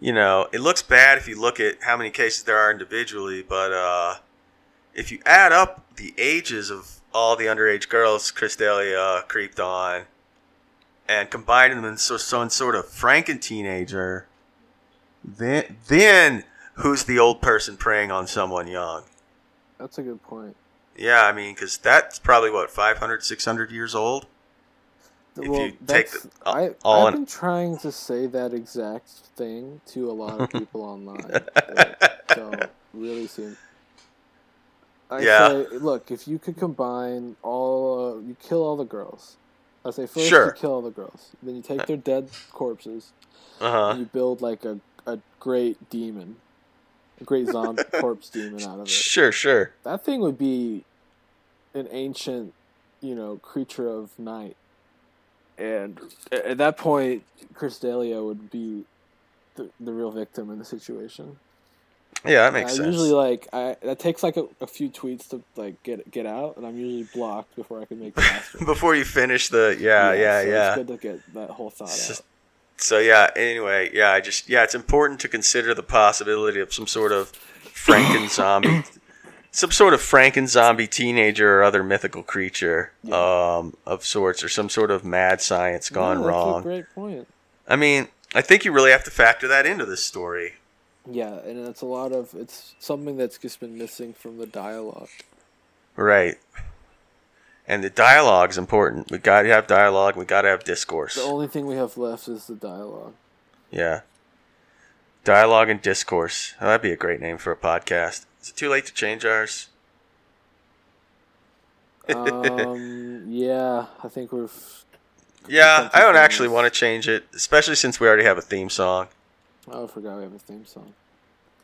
you know, it looks bad if you look at how many cases there are individually, but uh, if you add up the ages of all the underage girls Chris D'Elia creeped on and combine them into some sort of Franken-teenager, then, then who's the old person preying on someone young? That's a good point. Yeah, I mean, because that's probably, what, five hundred, six hundred years old? If well, you take the, uh, I, I've been trying to say that exact thing to a lot of people online. That don't really seem. I yeah. say, look, if you could combine all, uh, you kill all the girls. I say first sure. you kill all the girls, then you take their dead corpses, uh-huh. and you build like a a great demon, a great zombie corpse demon out of it. Sure, sure. That thing would be an ancient, you know, creature of night. And at that point, Chris D'Elia would be the, the real victim in the situation. Yeah, that makes I sense. Usually, like, I that takes like a, a few tweets to like get get out, and I'm usually blocked before I can make the last one. Before you finish the yeah, yeah, yeah. So yeah. It's good to get that whole thought so, out. So yeah. Anyway, yeah. I just yeah. It's important to consider the possibility of some sort of Franken zombie. Some sort of Franken zombie teenager or other mythical creature yeah. um, of sorts, or some sort of mad science gone no, that's wrong. That's a great point. I mean, I think you really have to factor that into this story. Yeah, and it's a lot of it's something that's just been missing from the dialogue. Right, and the dialogue's important. We gotta have dialogue. We gotta have discourse. The only thing we have left is the dialogue. Yeah, dialogue and discourse. Oh, that'd be a great name for a podcast. Is it too late to change ours? um, yeah, I think we've... Yeah, I don't actually want to change it, especially since we already have a theme song. Oh, I forgot we have a theme song.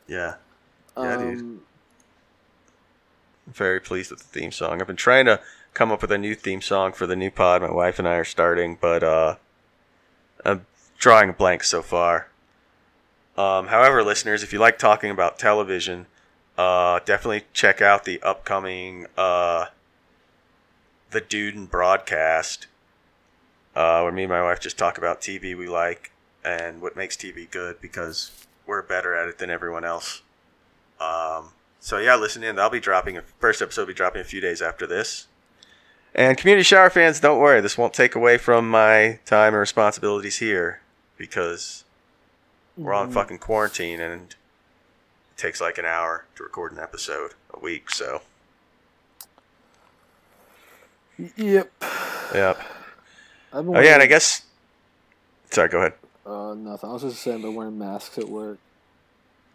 Yeah. Yeah, um, dude. I'm very pleased with the theme song. I've been trying to come up with a new theme song for the new pod my wife and I are starting, but uh, I'm drawing a blank so far. Um, however, listeners, if you like talking about television... Uh, definitely check out the upcoming uh, The Dude and Broadcast, uh, where me and my wife just talk about T V we like and what makes T V good, because we're better at it than everyone else. Um, so yeah, listen in. I'll be dropping a first episode. Will be dropping a few days after this. And community shower fans, don't worry. This won't take away from my time and responsibilities here, because we're on fucking quarantine and. Takes like an hour to record an episode a week, so yep yep oh wearing... yeah and I guess sorry go ahead uh nothing I was just saying they're wearing masks at work.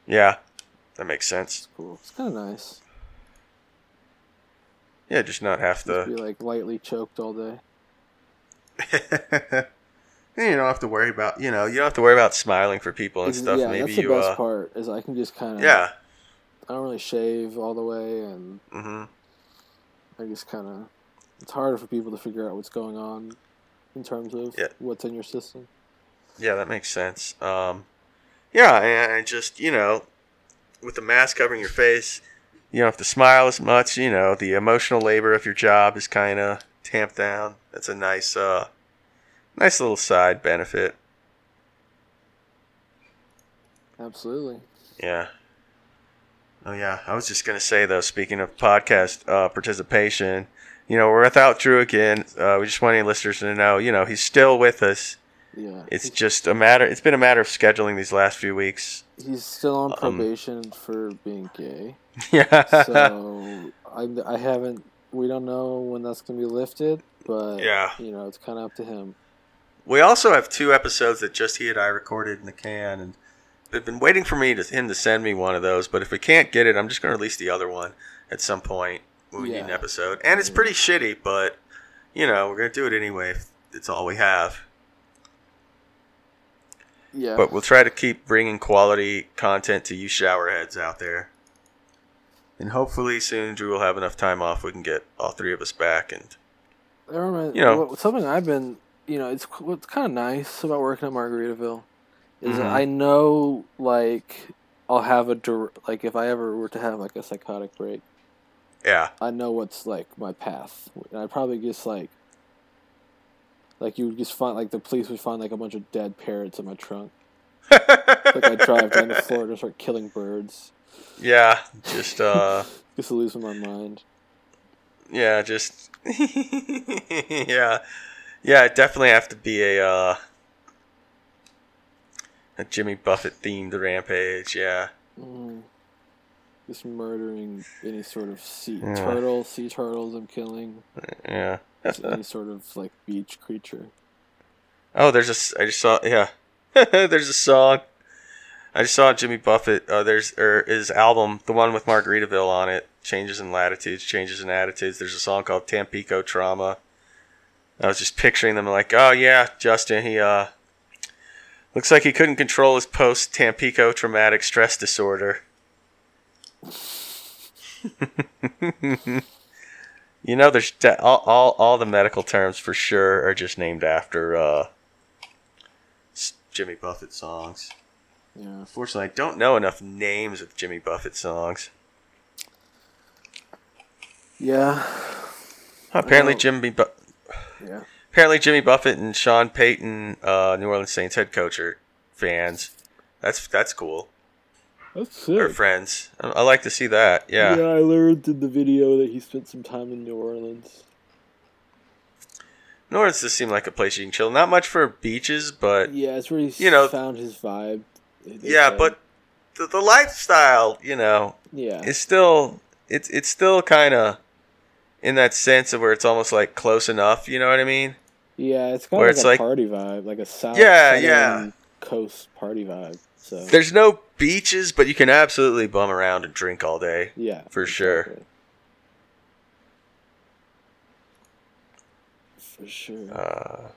Yeah, that makes sense. It's cool. It's kind of nice. Yeah, just not have just to be like lightly choked all day. You don't have to worry about, you know, you don't have to worry about smiling for people and stuff. Yeah, maybe that's the you, best uh, part, is I can just kind of, yeah. I don't really shave all the way, and mm-hmm. I just kind of, it's harder for people to figure out what's going on in terms of yeah. what's in your system. Yeah, that makes sense. Um, yeah, and, and just, you know, with the mask covering your face, you don't have to smile as much, you know, the emotional labor of your job is kind of tamped down. That's a nice, uh. nice little side benefit. Absolutely. Yeah. Oh, yeah. I was just going to say, though, speaking of podcast uh, participation, you know, we're without Drew again. Uh, we just want any listeners to know, you know, he's still with us. Yeah. It's just a matter, it's been a matter of scheduling these last few weeks. He's still on probation um, for being gay. Yeah. So I, I haven't, we don't know when that's going to be lifted, but, yeah. you know, it's kind of up to him. We also have two episodes that just he and I recorded in the can, and they've been waiting for me to him to send me one of those, but if we can't get it, I'm just going to release the other one at some point when we yeah. need an episode. And it's pretty shitty, but, you know, we're going to do it anyway if it's all we have. Yeah. But we'll try to keep bringing quality content to you showerheads out there. And hopefully soon Drew will have enough time off we can get all three of us back. And I remember, you know, something I've been, you know, it's what's kind of nice about working at Margaritaville is mm-hmm. that I know, like, I'll have a, like, if I ever were to have, like, a psychotic break. Yeah. I know what's, like, my path. And I probably just, like, like, you would just find, like, the police would find, like, a bunch of dead parrots in my trunk. Like, I'd drive down to Florida and start killing birds. Yeah, just, uh... just losing my mind. Yeah, just... yeah. Yeah, I definitely have to be a, uh... a Jimmy Buffett-themed rampage, yeah. Mm. Just murdering any sort of sea yeah. turtle, sea turtles I'm killing. Yeah. Just any sort of, like, beach creature. Oh, there's a... I just saw... Yeah. There's a song. I just saw Jimmy Buffett. Uh, there's or his album, the one with Margaritaville on it, Changes in Latitudes, Changes in Attitudes. There's a song called Tampico Trauma. I was just picturing them like, oh, yeah, Justin, he... uh. Looks like he couldn't control his post-Tampico traumatic stress disorder. You know, there's de- all, all all the medical terms for sure are just named after uh, Jimmy Buffett songs. Yeah. Unfortunately, I don't know enough names of Jimmy Buffett songs. Yeah. Apparently, Jimmy Bu- Yeah. Apparently, Jimmy Buffett and Sean Payton, uh, New Orleans Saints head coach, are fans. That's that's cool. That's sick. They're friends. I, I like to see that. Yeah. Yeah, I learned in the video that he spent some time in New Orleans. New Orleans does seem like a place you can chill. Not much for beaches, but yeah, it's where he you know, found his vibe. His yeah, vibe. But the, the lifestyle, you know, yeah, is still it's it's still kind of in that sense of where it's almost like close enough. You know what I mean? Yeah, it's kind of like a like, party vibe, like a south yeah, yeah. coast party vibe. So there's no beaches, but you can absolutely bum around and drink all day. Yeah, for exactly. sure. For sure. Uh,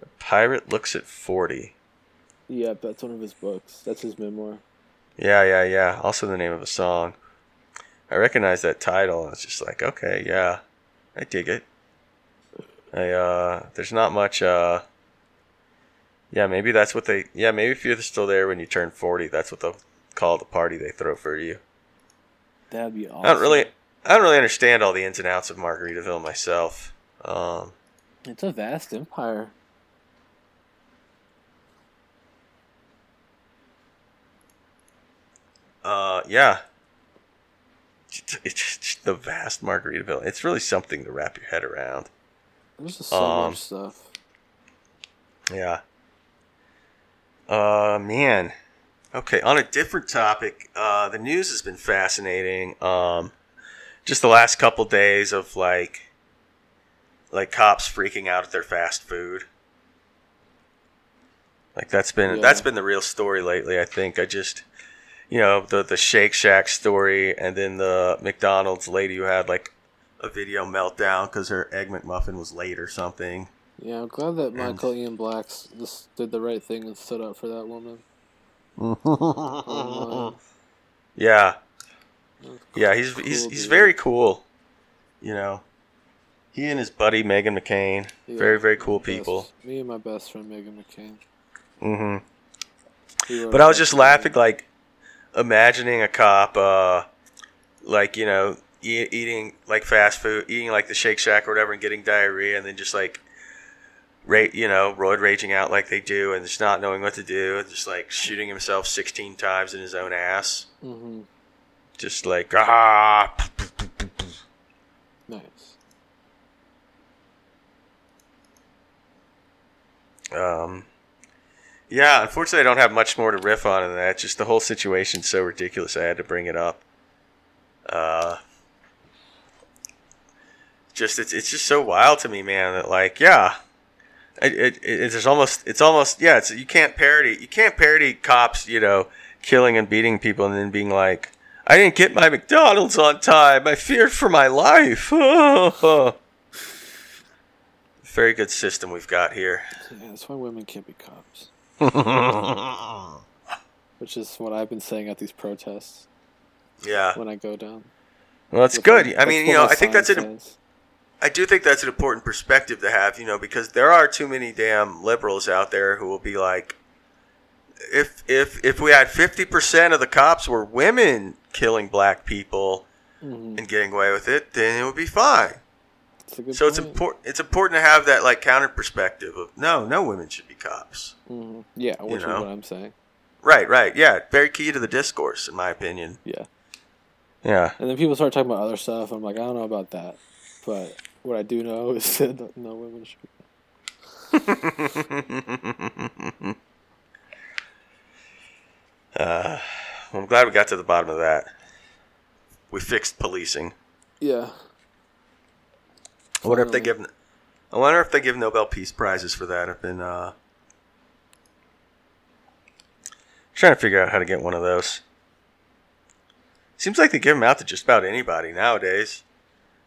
the Pirate Looks at forty. Yeah, that's one of his books. That's his memoir. Yeah, yeah, yeah. Also the name of a song. I recognize that title, and it's just like, okay, yeah, I dig it. I, uh, there's not much, uh, yeah, maybe that's what they, yeah, maybe if you're still there when you turn forty, that's what they'll call the party they throw for you. That'd be awesome. I don't really, I don't really understand all the ins and outs of Margaritaville myself. Um, it's a vast empire. Uh, yeah. It's just the vast Margaritaville. It's really something to wrap your head around. There's just so um, much stuff. Yeah. Uh, man. Okay, on a different topic, uh, the news has been fascinating. Um, just the last couple days of like, like cops freaking out at their fast food. Like that's been yeah. that's been the real story lately. I think I just. You know, the the Shake Shack story, and then the McDonald's lady who had, like, a video meltdown because her Egg McMuffin was late or something. Yeah, I'm glad that and... Michael Ian Black just did the right thing and stood up for that woman. um, yeah. Yeah, he's, cool, he's, he's very cool, you know. He and his buddy, Meghan McCain, yeah, very, very cool people. Best, me and my best friend, Meghan McCain. Mm-hmm. But I was just laughing, like... imagining a cop, uh, like, you know, e- eating, like, fast food, eating, like, the Shake Shack or whatever and getting diarrhea and then just, like, ra- you know, roid raging out like they do and just not knowing what to do, just like shooting himself sixteen times in his own ass. Mm-hmm. Just like, ah. Nice. Um, yeah, unfortunately I don't have much more to riff on than that. Just the whole situation's so ridiculous I had to bring it up. Uh, just it's it's just so wild to me, man, that like, yeah, it, it it's almost it's almost yeah, it's you can't parody you can't parody cops, you know, killing and beating people and then being like, I didn't get my McDonald's on time. I feared for my life. Very good system we've got here. Yeah, that's why women can't be cops. Which is what I've been saying at these protests. Yeah. When I go down. Well, that's good. Like, I mean, you know, I think that's an, I do think that's an important perspective to have, you know, because there are too many damn liberals out there who will be like, if if if we had fifty percent of the cops were women killing black people mm-hmm. and getting away with it, then it would be fine. So point. it's important. It's important to have that like counter perspective of no, no women should be cops. Mm-hmm. Yeah, which you know? is what I'm saying. Right, right. Yeah, very key to the discourse, in my opinion. Yeah, yeah. And then people start talking about other stuff. I'm like, I don't know about that, but what I do know is that no women should be cops. Uh, well, I'm glad we got to the bottom of that. We fixed policing. Yeah. I wonder um, if they give. I wonder if they give Nobel Peace Prizes for that. I've been uh, trying to figure out how to get one of those. Seems like they give them out to just about anybody nowadays.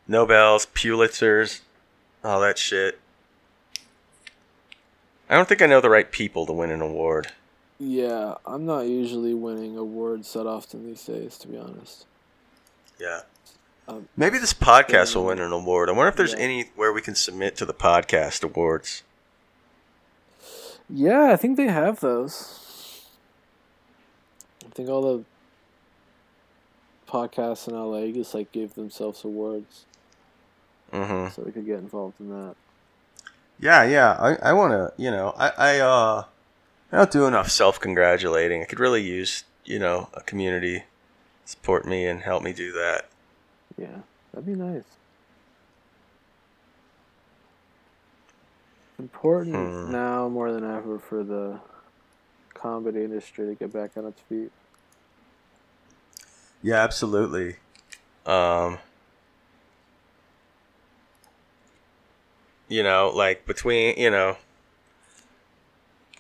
Nobels, Pulitzers, all that shit. I don't think I know the right people to win an award. Yeah, I'm not usually winning awards that often these days, to be honest. Yeah. Um, Maybe this podcast will win an award. I wonder if there's yeah. any where we can submit to the podcast awards. Yeah, I think they have those. I think all the podcasts in L A just like give themselves awards. Mm-hmm. So we could get involved in that. Yeah, yeah. I, I want to, you know, I, I, uh, I don't do enough self-congratulating. I could really use, you know, a community support me and help me do that. Yeah, that'd be nice. Important hmm. now more than ever for the comedy industry to get back on its feet. Yeah, absolutely. Um, you know, like between, you know,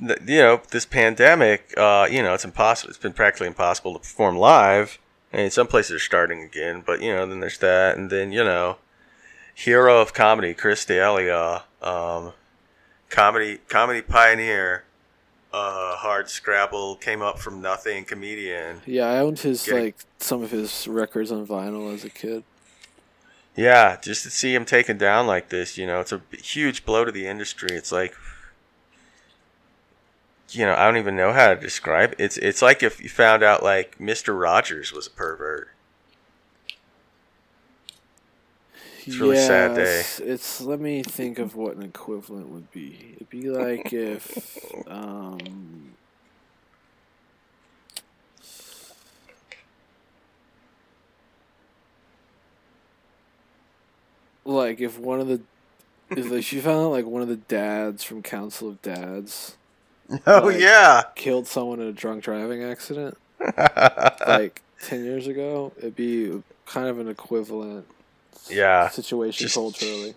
you know, this pandemic, uh, you know, it's impossible. It's been practically impossible to perform live. I mean, some places are starting again, but, you know, then there's that. And then, you know, hero of comedy, Chris D'Elia, um, comedy comedy pioneer, uh, hard scrabble, came up from nothing, comedian. Yeah, I owned his, Getting, like, some of his records on vinyl as a kid. Yeah, just to see him taken down like this, you know, it's a huge blow to the industry. It's like, you know, I don't even know how to describe it. It's it's like if you found out like Mister Rogers was a pervert. It's a really yes, sad day. It's let me think of what an equivalent would be. It'd be like if um like if one of the if like she found out like one of the dads from Council of Dads Oh, like, yeah. killed someone in a drunk driving accident like ten years ago. It'd be kind of an equivalent yeah, situation just, culturally.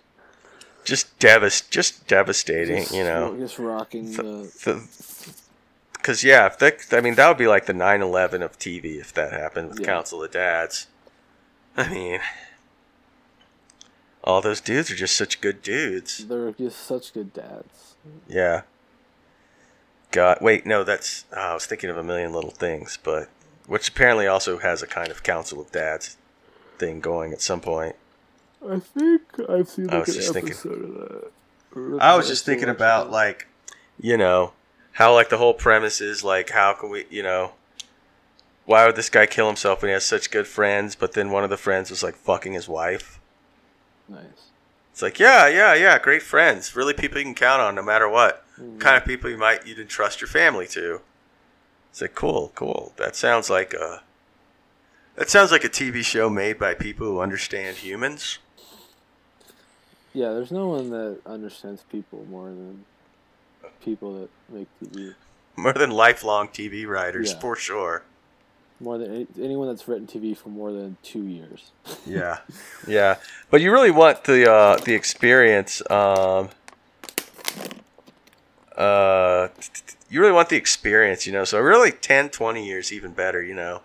Just devast, just devastating, just, you know. Just rocking the... Because, yeah, if that, I mean, that would be like the nine eleven of T V if that happened with yeah. Council of Dads. I mean, all those dudes are just such good dudes. They're just such good dads. Yeah. God, wait, no, that's, uh, I was thinking of a million little things, but, which apparently also has a kind of Council of Dads thing going at some point. I think I've seen like an episode thinking, of that. I was just thinking about, like, you know, how, like, the whole premise is, like, how can we, you know, why would this guy kill himself when he has such good friends, but then one of the friends was, like, fucking his wife? Nice. It's like, yeah, yeah, yeah, great friends. Really people you can count on no matter what. Mm. Kind of people you might, you'd entrust your family to. It's like, cool, cool. That sounds like a, that sounds like a T V show made by people who understand humans. Yeah, there's no one that understands people more than people that make T V. More than lifelong T V writers, yeah. For sure. More than any, anyone that's written T V for more than two years. Yeah, yeah, but you really want the uh, the experience. Um, uh, you really want the experience, you know. So really, ten, twenty years, even better, you know.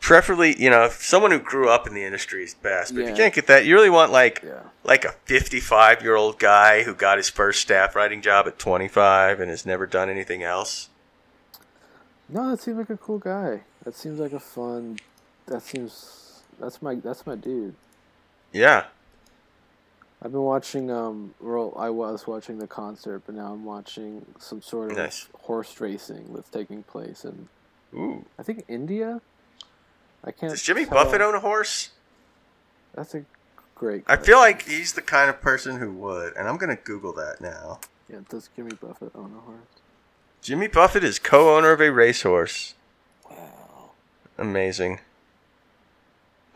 Preferably, you know, if someone who grew up in the industry is best. But yeah. If you can't get that, you really want like yeah. like a fifty-five-year-old guy who got his first staff writing job at twenty-five and has never done anything else. No, that seems like a cool guy. That seems like a fun. That seems that's my that's my dude. Yeah. I've been watching. Um, well, I was watching the concert, but now I'm watching some sort of nice. horse racing that's taking place in. Ooh. I think India. I can't. Does Jimmy Buffett own a horse? That's a great question. I feel like he's the kind of person who would, and I'm gonna Google that now. Yeah, does Jimmy Buffett own a horse? Jimmy Buffett is co-owner of a racehorse. Wow. Amazing.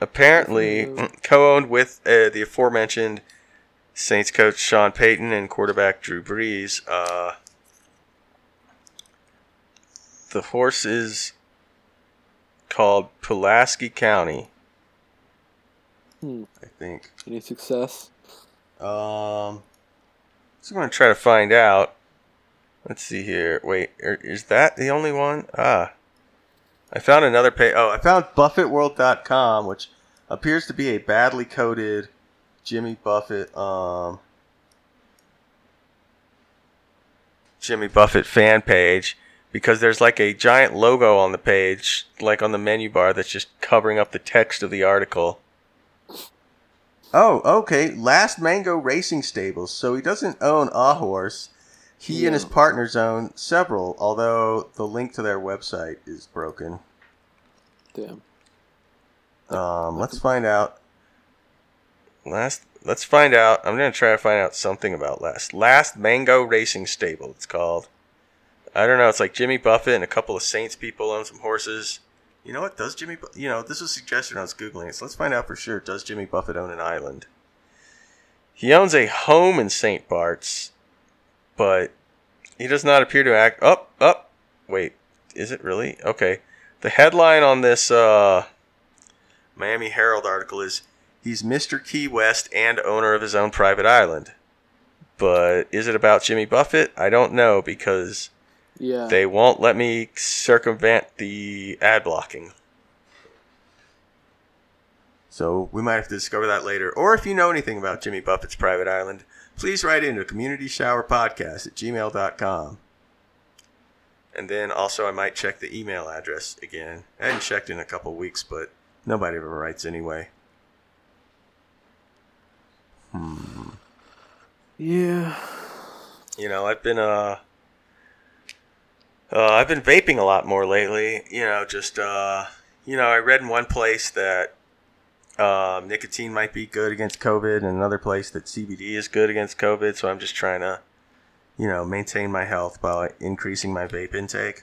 Apparently, co-owned with uh, the aforementioned Saints coach Sean Payton and quarterback Drew Brees. Uh, the horse is called Pulaski County. Hmm. I think. Any success? Um, just going to try to find out. Let's see here. Wait, is that the only one? Ah. I found another page. Oh, I found Buffett World dot com, which appears to be a badly coded Jimmy Buffett um, Jimmy Buffett fan page, because there's like a giant logo on the page, like on the menu bar, that's just covering up the text of the article. Oh, okay. Last Mango Racing Stables. So he doesn't own a horse. He yeah. and his partners own several, although the link to their website is broken. Damn. Um, let's find out. Last, let's find out. I'm gonna try to find out something about Last Last Mango Racing Stable. It's called. I don't know. It's like Jimmy Buffett and a couple of Saints people own some horses. You know what? Does Jimmy? Bu- you know, this was a suggestion. I was googling it, so let's find out for sure. Does Jimmy Buffett own an island? He owns a home in Saint Bart's. But he does not appear to act up, oh, up. Oh, wait, is it really? Okay. The headline on this uh, Miami Herald article is, he's Mister Key West and owner of his own private island. But is it about Jimmy Buffett? I don't know, because yeah. they won't let me circumvent the ad blocking. So we might have to discover that later. Or if you know anything about Jimmy Buffett's private island, please write into community shower podcast at gmail dot com. And then also I might check the email address again. I hadn't checked in a couple weeks, but nobody ever writes anyway. Hmm. Yeah. You know, I've been uh, uh I've been vaping a lot more lately. You know, just uh, you know, I read in one place that Um, nicotine might be good against COVID, and another place that C B D is good against COVID. So I'm just trying to, you know, maintain my health by increasing my vape intake.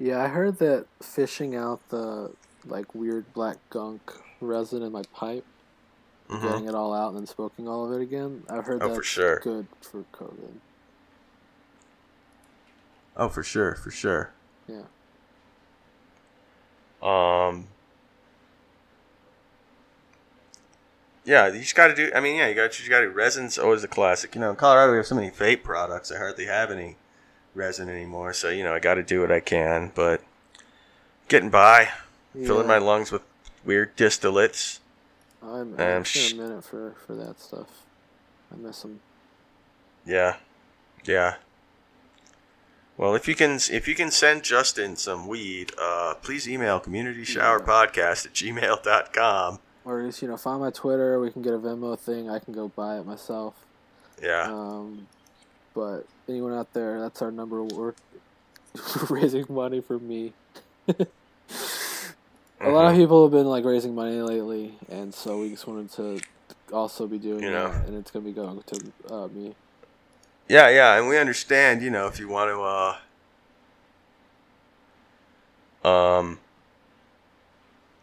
Yeah, I heard that fishing out the like weird black gunk resin in my pipe, mm-hmm. getting it all out, and then smoking all of it again. I've heard oh, that's for sure. good for COVID. Oh, for sure, for sure. Yeah. Um. Yeah, you just got to do, I mean, yeah, you got you got to do, resin's always a classic. You know, in Colorado, we have so many vape products, I hardly have any resin anymore. So, you know, I got to do what I can, but getting by, yeah. filling my lungs with weird distillates. I'm, I'm sh- a minute for, for that stuff. I miss them. Yeah, yeah. Well, if you can if you can send Justin some weed, uh, please email community shower podcast at gmail dot com. Or just, you know, find my Twitter. We can get a Venmo thing. I can go buy it myself. Yeah. Um, but anyone out there, that's our number. We're raising money for me. mm-hmm. A lot of people have been, like, raising money lately. And so we just wanted to also be doing you know. that, and it's going to be going to uh, me. Yeah, yeah, and we understand, you know, if you want to, uh, um,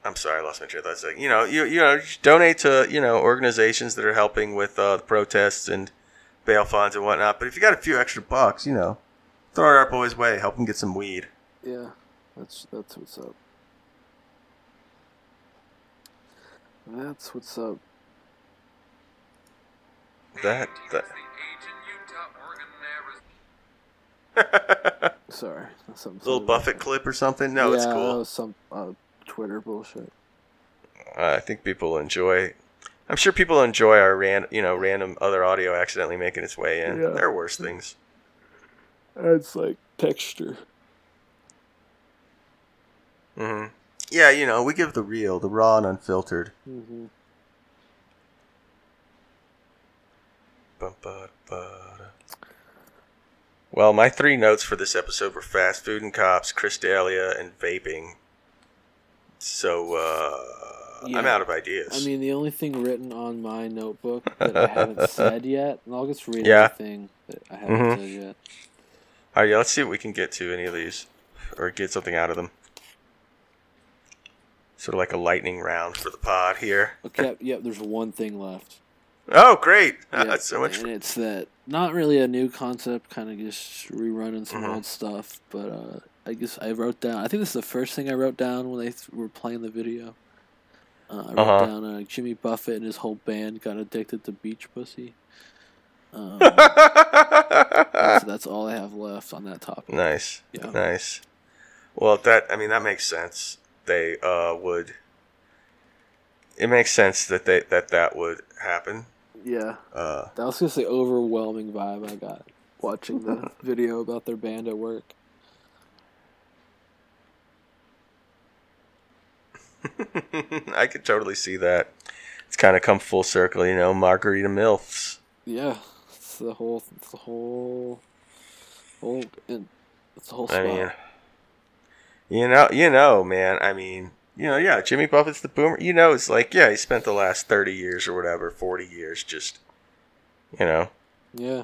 I'm sorry, I lost my train of thought. Like, you know, you you know, donate to, you know, organizations that are helping with uh, the protests and bail funds and whatnot. But if you got a few extra bucks, you know, throw it our boys' way, help them get some weed. Yeah, that's that's what's up. That's what's up. That that. Sorry, something little Buffett that. clip or something. No, yeah, it's cool. That was some uh, Twitter bullshit. Uh, I think people enjoy. I'm sure people enjoy our ran, you know, random other audio accidentally making its way in. Yeah. There are worse things. It's like texture. Mm-hmm. Yeah, you know, we give the real, the raw and unfiltered. Mm-hmm. Well, my three notes for this episode were fast food and cops, Chris D'Elia, and vaping. So, uh, yeah. I'm out of ideas. I mean, the only thing written on my notebook that I haven't said yet, and I'll just read yeah. everything that I haven't mm-hmm. said yet. All right, yeah, let's see if we can get to any of these, or get something out of them. Sort of like a lightning round for the pod here. Okay, yeah, there's one thing left. Oh, great. Yeah, that's so much fun. It's that, not really a new concept, kind of just rerunning some mm-hmm. old stuff, but uh, I guess I wrote down, I think this is the first thing I wrote down when they th- were playing the video. Uh, I wrote uh-huh. down uh, Jimmy Buffett and his whole band got addicted to beach pussy. Um, so that's all I have left on that topic. Nice. Yeah. Nice. Well, that, I mean, that makes sense. They uh, would... It makes sense that they that, that would happen. Yeah. Uh, that was just the overwhelming vibe I got watching the video about their band at work. I could totally see that. It's kind of come full circle, you know, Margarita MILFs. Yeah. It's the whole... It's the whole... whole it's the whole spot. I mean, you know, you know, man, I mean... You know, yeah, Jimmy Buffett's the boomer. You know, it's like, yeah, he spent the last thirty years or whatever, forty years, just, you know, yeah,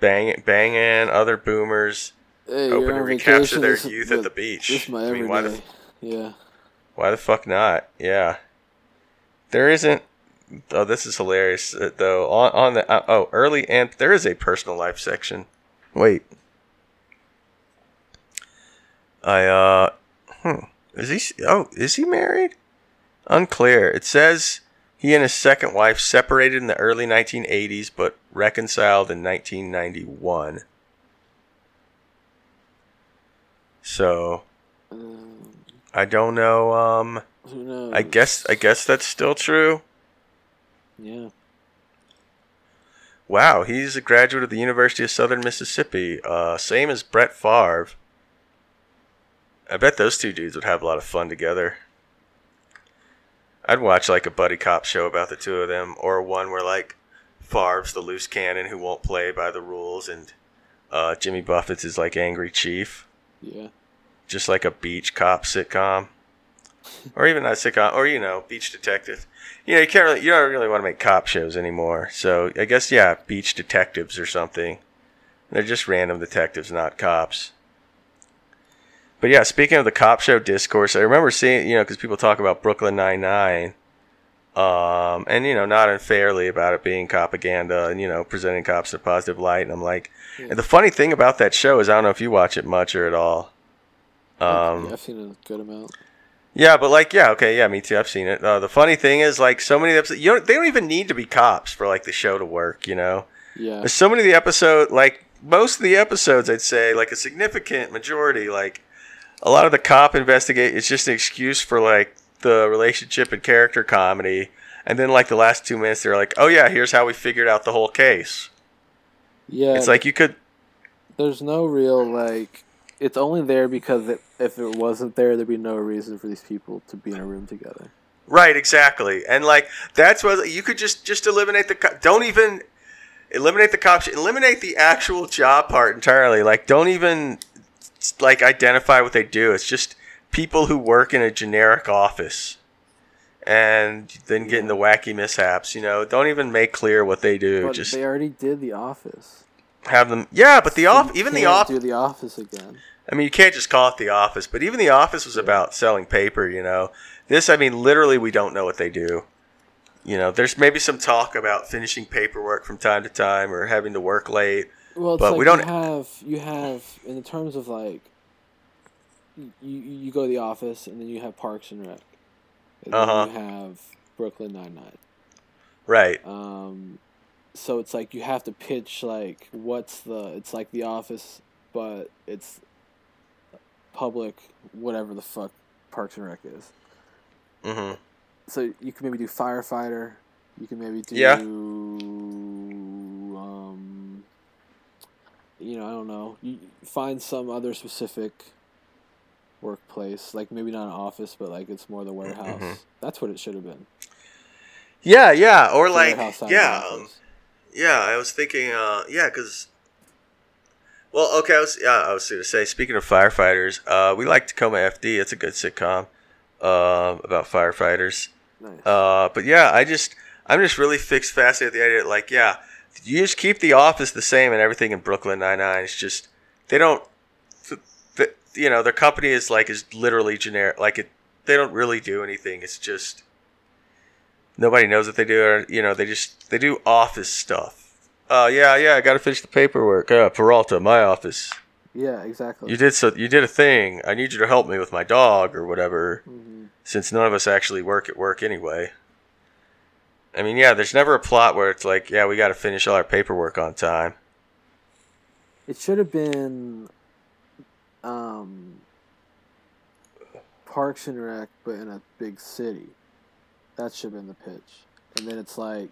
banging, banging other boomers, hey, hoping to recapture their this, youth the, at the beach. This is my everyday. I mean, why the, yeah, why the fuck not? Yeah, there isn't. Oh, this is hilarious though. On, on the uh, oh, early and there is a personal life section. Wait, I uh, hmm. Is he? Oh, is he married? Unclear. It says he and his second wife separated in the early nineteen eighties, but reconciled in nineteen ninety-one. So, I don't know. Um, Who knows? I guess. I guess that's still true. Yeah. Wow, he's a graduate of the University of Southern Mississippi. Uh, same as Brett Favre. I bet those two dudes would have a lot of fun together. I'd watch like a buddy cop show about the two of them, or one where like Favre's the loose cannon who won't play by the rules, and uh, Jimmy Buffett's is like angry chief. Yeah. Just like a beach cop sitcom, or even not sitcom, or you know, beach detective. You know, you can't really, you don't really want to make cop shows anymore. So I guess yeah, beach detectives or something. They're just random detectives, not cops. But yeah, speaking of the cop show discourse, I remember seeing, you know, because people talk about Brooklyn Nine-Nine, um, and, you know, not unfairly about it being propaganda and, you know, presenting cops in a positive light. And I'm like, yeah. and the funny thing about that show is I don't know if you watch it much or at all. Um, yeah, I've seen a good amount. Yeah, but like, yeah, okay, yeah, me too. I've seen it. Uh, the funny thing is, like, so many episodes, you don't, they don't even need to be cops for, like, the show to work, you know? Yeah. There's so many of the episodes, like, most of the episodes, I'd say, like, a significant majority, like, a lot of the cop investigate, it's just an excuse for, like, the relationship and character comedy. And then, like, the last two minutes, they're like, oh, yeah, here's how we figured out the whole case. Yeah. It's like you could... There's no real, like... It's only there because it, if it wasn't there, there'd be no reason for these people to be in a room together. Right, exactly. And, like, that's what... You could just, just eliminate the... Co- don't even... Eliminate the cop... Eliminate the actual job part entirely. Like, don't even... like identify what they do. It's just people who work in a generic office, and then getting the wacky mishaps. You know, don't even make clear what they do. But just they already did The Office. Have them, yeah, but the off, even the office. Do The Office again. I mean, you can't just call it The Office, but even The Office was yeah. about selling paper. You know, this. I mean, literally, we don't know what they do. You know, there's maybe some talk about finishing paperwork from time to time or having to work late. Well, it's but like we don't you have you have in the terms of like you you go to The Office and then you have Parks and Rec. And uh-huh. then you have Brooklyn Nine-Nine. Right. Um, so it's like you have to pitch like what's the it's like The Office, but it's public whatever the fuck Parks and Rec is. Mm-hmm. So you can maybe do firefighter. You can maybe do yeah. um, you know, I don't know. You find some other specific workplace, like maybe not an office, but like it's more the warehouse. Mm-hmm. That's what it should have been. Yeah, yeah, or the like yeah, um, yeah. I was thinking, uh, yeah, because well, okay, I was yeah, I was going to say. Speaking of firefighters, uh, we like Tacoma F D. It's a good sitcom uh, about firefighters. Nice. Uh, but yeah, I just I'm just really fixed fascinated with the idea. That, like, yeah, you just keep The Office the same and everything in Brooklyn Nine-Nine. It's just they don't. You know, their company is like is literally generic. Like it, they don't really do anything. It's just nobody knows what they do. Or, you know, they just they do office stuff. Uh, yeah, yeah. I got to finish the paperwork. Uh, Peralta, my office. Yeah, exactly. You did so. You did a thing. I need you to help me with my dog or whatever. Mm-hmm. Since none of us actually work at work anyway. I mean, yeah. There's never a plot where it's like, yeah, we got to finish all our paperwork on time. It should have been. Um, Parks and Rec, but in a big city. That should have been the pitch. And then it's like,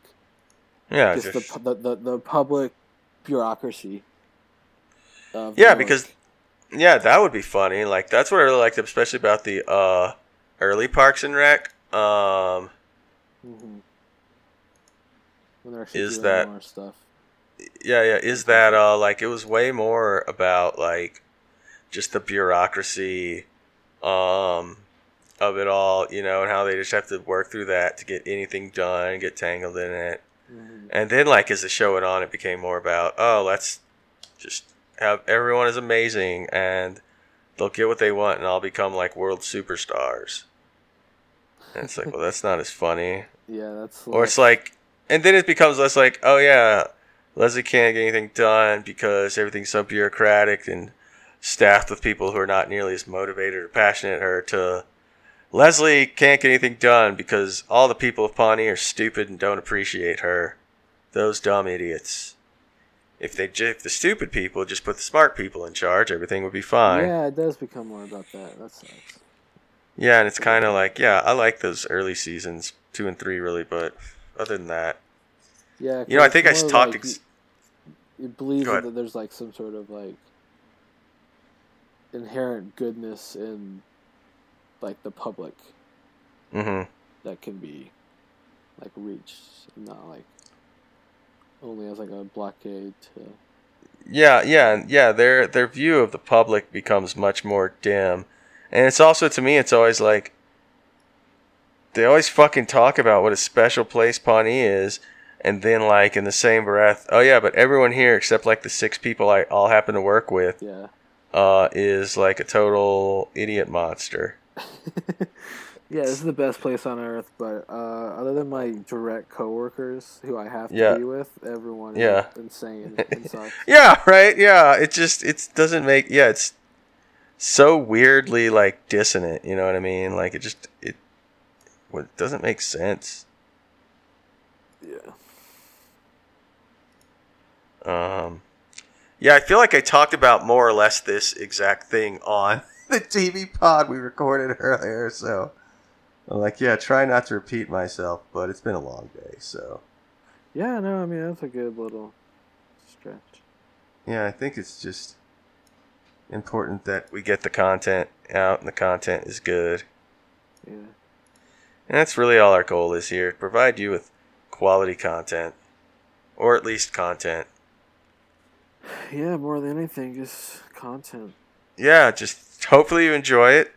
yeah, just, just the, the the public bureaucracy. Of yeah, because yeah, that would be funny. Like that's what I really liked, especially about the uh, early Parks and Rec. Um, mm-hmm. When they're actually is doing that more stuff? Yeah, yeah. Is that uh, like it was way more about like. Just the bureaucracy um, of it all, you know, and how they just have to work through that to get anything done, get tangled in it. Mm-hmm. And then, like, as the show went on, it became more about, oh, let's just have everyone is amazing and they'll get what they want and I'll become, like, world superstars. And it's like, well, that's not as funny. Yeah, that's... Or it's like... And then it becomes less like, oh, yeah, Leslie can't get anything done because everything's so bureaucratic and... staffed with people who are not nearly as motivated or passionate her to Leslie can't get anything done because all the people of Pawnee are stupid and don't appreciate her. Those dumb idiots. If they if the stupid people just put the smart people in charge, everything would be fine. Yeah, it does become more about that. That sucks. Yeah, and it's kind of like, yeah, I like those early seasons, two and three really, but other than that. Yeah, you know, I think I talked... Like ex- you, you believe that there's like some sort of like inherent goodness in like the public mm-hmm. that can be like reached and not like only as like a blockade to yeah yeah yeah their their view of the public becomes much more dim. And it's also to me it's always like they always fucking talk about what a special place Pawnee is and then like in the same breath oh yeah but everyone here except like the six people I all happen to work with yeah Uh, is like a total idiot monster. Yeah, this is the best place on earth, but uh, other than my direct coworkers who I have to yeah. be with, everyone yeah. is insane. And sucks. Yeah, right? Yeah, it just it doesn't make... Yeah, it's so weirdly, like, dissonant, you know what I mean? Like, it just... It, well, it doesn't make sense. Yeah. Um... Yeah, I feel like I talked about more or less this exact thing on the T V pod we recorded earlier, so I'm like, yeah, try not to repeat myself, but it's been a long day, so. Yeah, no, I mean, that's a good little stretch. Yeah, I think it's just important that we get the content out, and the content is good. Yeah. And that's really all our goal is here, provide you with quality content, or at least content. Yeah, more than anything, just content. Yeah, just hopefully you enjoy it.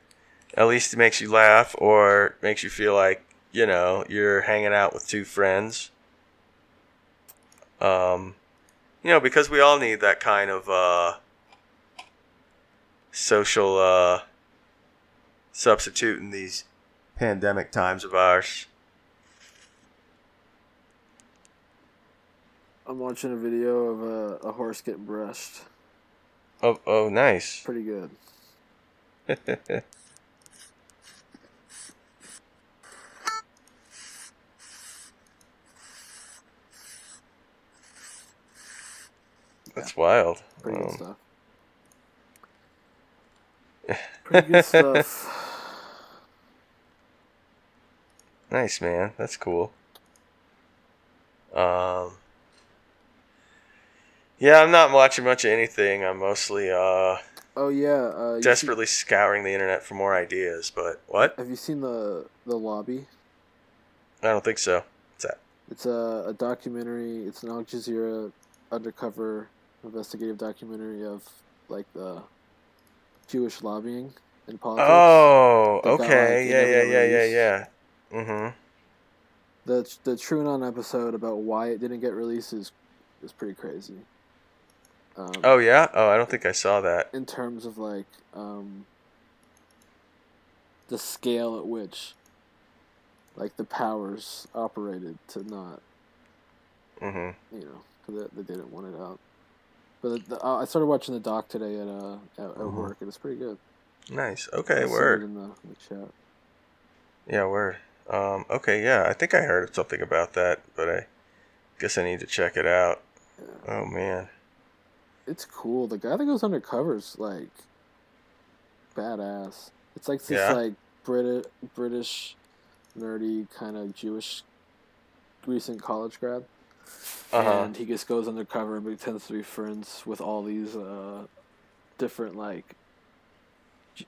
At least it makes you laugh or makes you feel like you know, you're hanging out with two friends. Um, you know, because we all need that kind of uh, social uh, substitute in these pandemic times of ours. I'm watching a video of a, a horse getting breast. Oh, oh, nice. Pretty good. That's wild. Pretty um, good stuff. Pretty good stuff. Nice, man. That's cool. Um, yeah, I'm not watching much of anything. I'm mostly uh, oh yeah, uh, desperately see- scouring the internet for more ideas. But what? Have you seen the the Lobby? I don't think so. What's that? It's a, a documentary. It's an Al Jazeera undercover investigative documentary of like the Jewish lobbying in politics. Oh, okay, got, like, yeah, yeah, yeah, yeah, yeah, mm-hmm. The the True Non episode about why it didn't get released is is pretty crazy. Um, oh yeah, oh I don't think I saw that. In terms of like um, the scale at which like the powers operated to not, mm-hmm. you know. That they didn't want it out, but the, the, uh, I started watching the doc today at uh at, at mm-hmm. work, and it's pretty good. Nice. Okay. I word. In the, in the chat. Yeah. Word. Um. Okay. Yeah. I think I heard something about that, but I guess I need to check it out. Yeah. Oh man. It's cool. The guy that goes undercover is like badass. It's like this yeah. like British British nerdy kind of Jewish recent college grad. Uh-huh. And he just goes undercover and pretends to be friends with all these uh, different like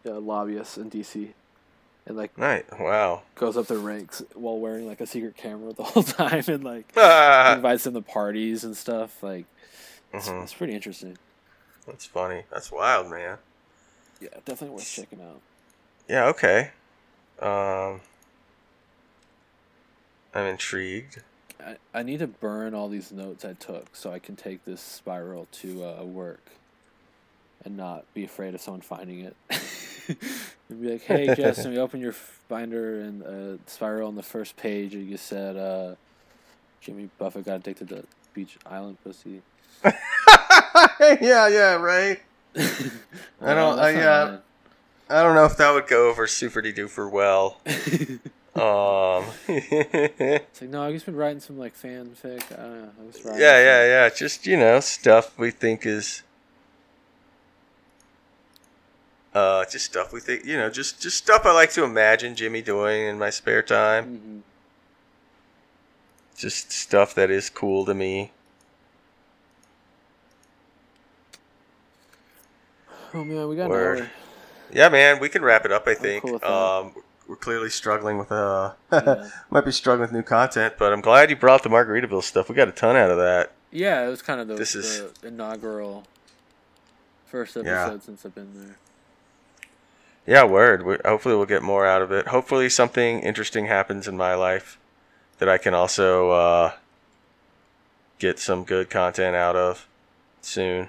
uh, lobbyists in D C, and like right, wow, goes up their ranks while wearing like a secret camera the whole time, and like ah. invites them to parties and stuff. Like, it's, mm-hmm. it's pretty interesting. That's funny. That's wild, man. Yeah, definitely worth checking out. Yeah. Okay. Um, I'm intrigued. I, I need to burn all these notes I took so I can take this spiral to uh, work and not be afraid of someone finding it. And be like, hey, Justin, we opened your binder and uh, spiral on the first page, and you said uh, Jimmy Buffett got addicted to beach island pussy. yeah, yeah, right. I don't. I, yeah, I don't know if that would go over super de for well. Um, it's like, no, I've just been writing some like fanfic. I don't know. I was writing yeah, yeah, some... yeah. Just, you know, stuff we think is, uh, just stuff we think, you know, just, just stuff I like to imagine Jimmy doing in my spare time. Mm-hmm. Just stuff that is cool to me. Oh man, we got Word. Another. Yeah, man, we can wrap it up. I I'm think. Cool with that. Um. We're clearly struggling with uh yeah. might be struggling with new content, but I'm glad you brought the Margaritaville stuff. We got a ton out of that. Yeah, it was kind of the, this is, the inaugural first episode yeah. since I've been there. Yeah, word. We, hopefully we'll get more out of it. Hopefully something interesting happens in my life that I can also uh, get some good content out of soon.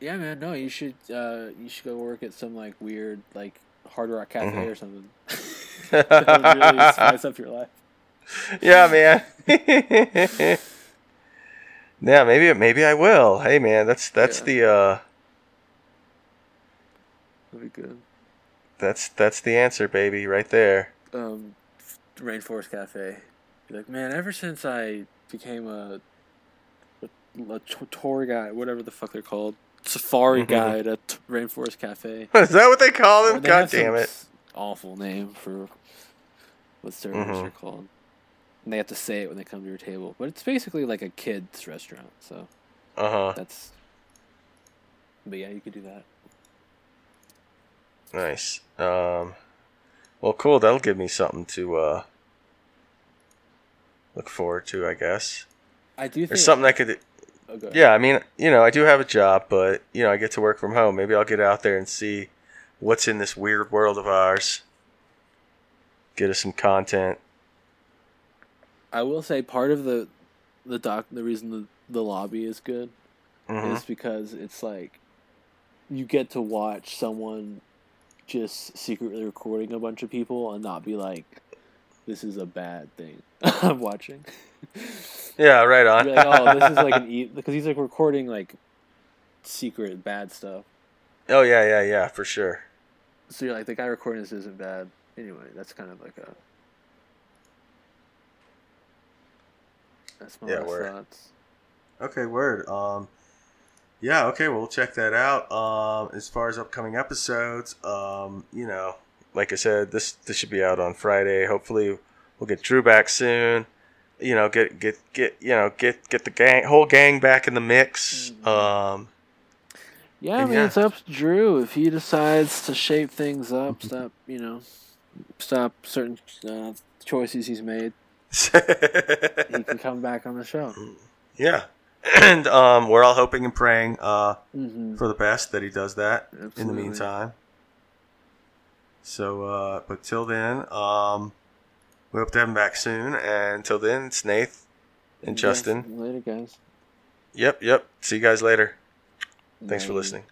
Yeah, man. No, you should uh, you should go work at some like weird like Hard Rock Cafe mm-hmm. or something. That would really spice up your life. Yeah, man. Yeah, maybe maybe I will. Hey, man, that's that's yeah. the. Uh, That'd be good. That's that's the answer, baby, right there. Um, Rainforest Cafe. You're like, man, ever since I became a, a, a tour guide, whatever the fuck they're called, safari mm-hmm. guide at Rainforest Cafe. Is that what they call them? They God damn it. Awful name for what service mm-hmm. are called, and they have to say it when they come to your table. But it's basically like a kids' restaurant, so uh huh. That's, but yeah, you could do that. Nice. Um, well, cool. That'll give me something to uh, look forward to, I guess. I do. Think There's something I could. Oh, go ahead. Yeah, I mean, you know, I do have a job, but you know, I get to work from home. Maybe I'll get out there and see what's in this weird world of ours. Get us some content. I will say part of the the doc the reason the, the lobby is good mm-hmm. is because it's like you get to watch someone just secretly recording a bunch of people and not be like, this is a bad thing I'm watching. Yeah, right on. You're like, oh, this is like an e-, because he's like recording like secret bad stuff. Oh yeah, yeah, yeah, for sure. So you're like, the guy recording this isn't bad. Anyway, that's kind of like a. That's my yeah, word. Thoughts. Okay, word. Um, yeah, okay, we'll check that out. Um, as far as upcoming episodes, um, you know, like I said, this this should be out on Friday. Hopefully, we'll get Drew back soon. You know, get get get you know get get the gang whole gang back in the mix. Mm-hmm. Um. Yeah, I mean, yeah. It's up to Drew. If he decides to shape things up, stop, you know, stop certain uh, choices he's made, he can come back on the show. Yeah. And um, we're all hoping and praying uh, mm-hmm. for the best that he does that. Absolutely. In the meantime. So, uh, but till then, um, we hope to have him back soon. And till then, it's Nath and, and Justin. Guys, later, guys. Yep, yep. See you guys later. Thanks for listening.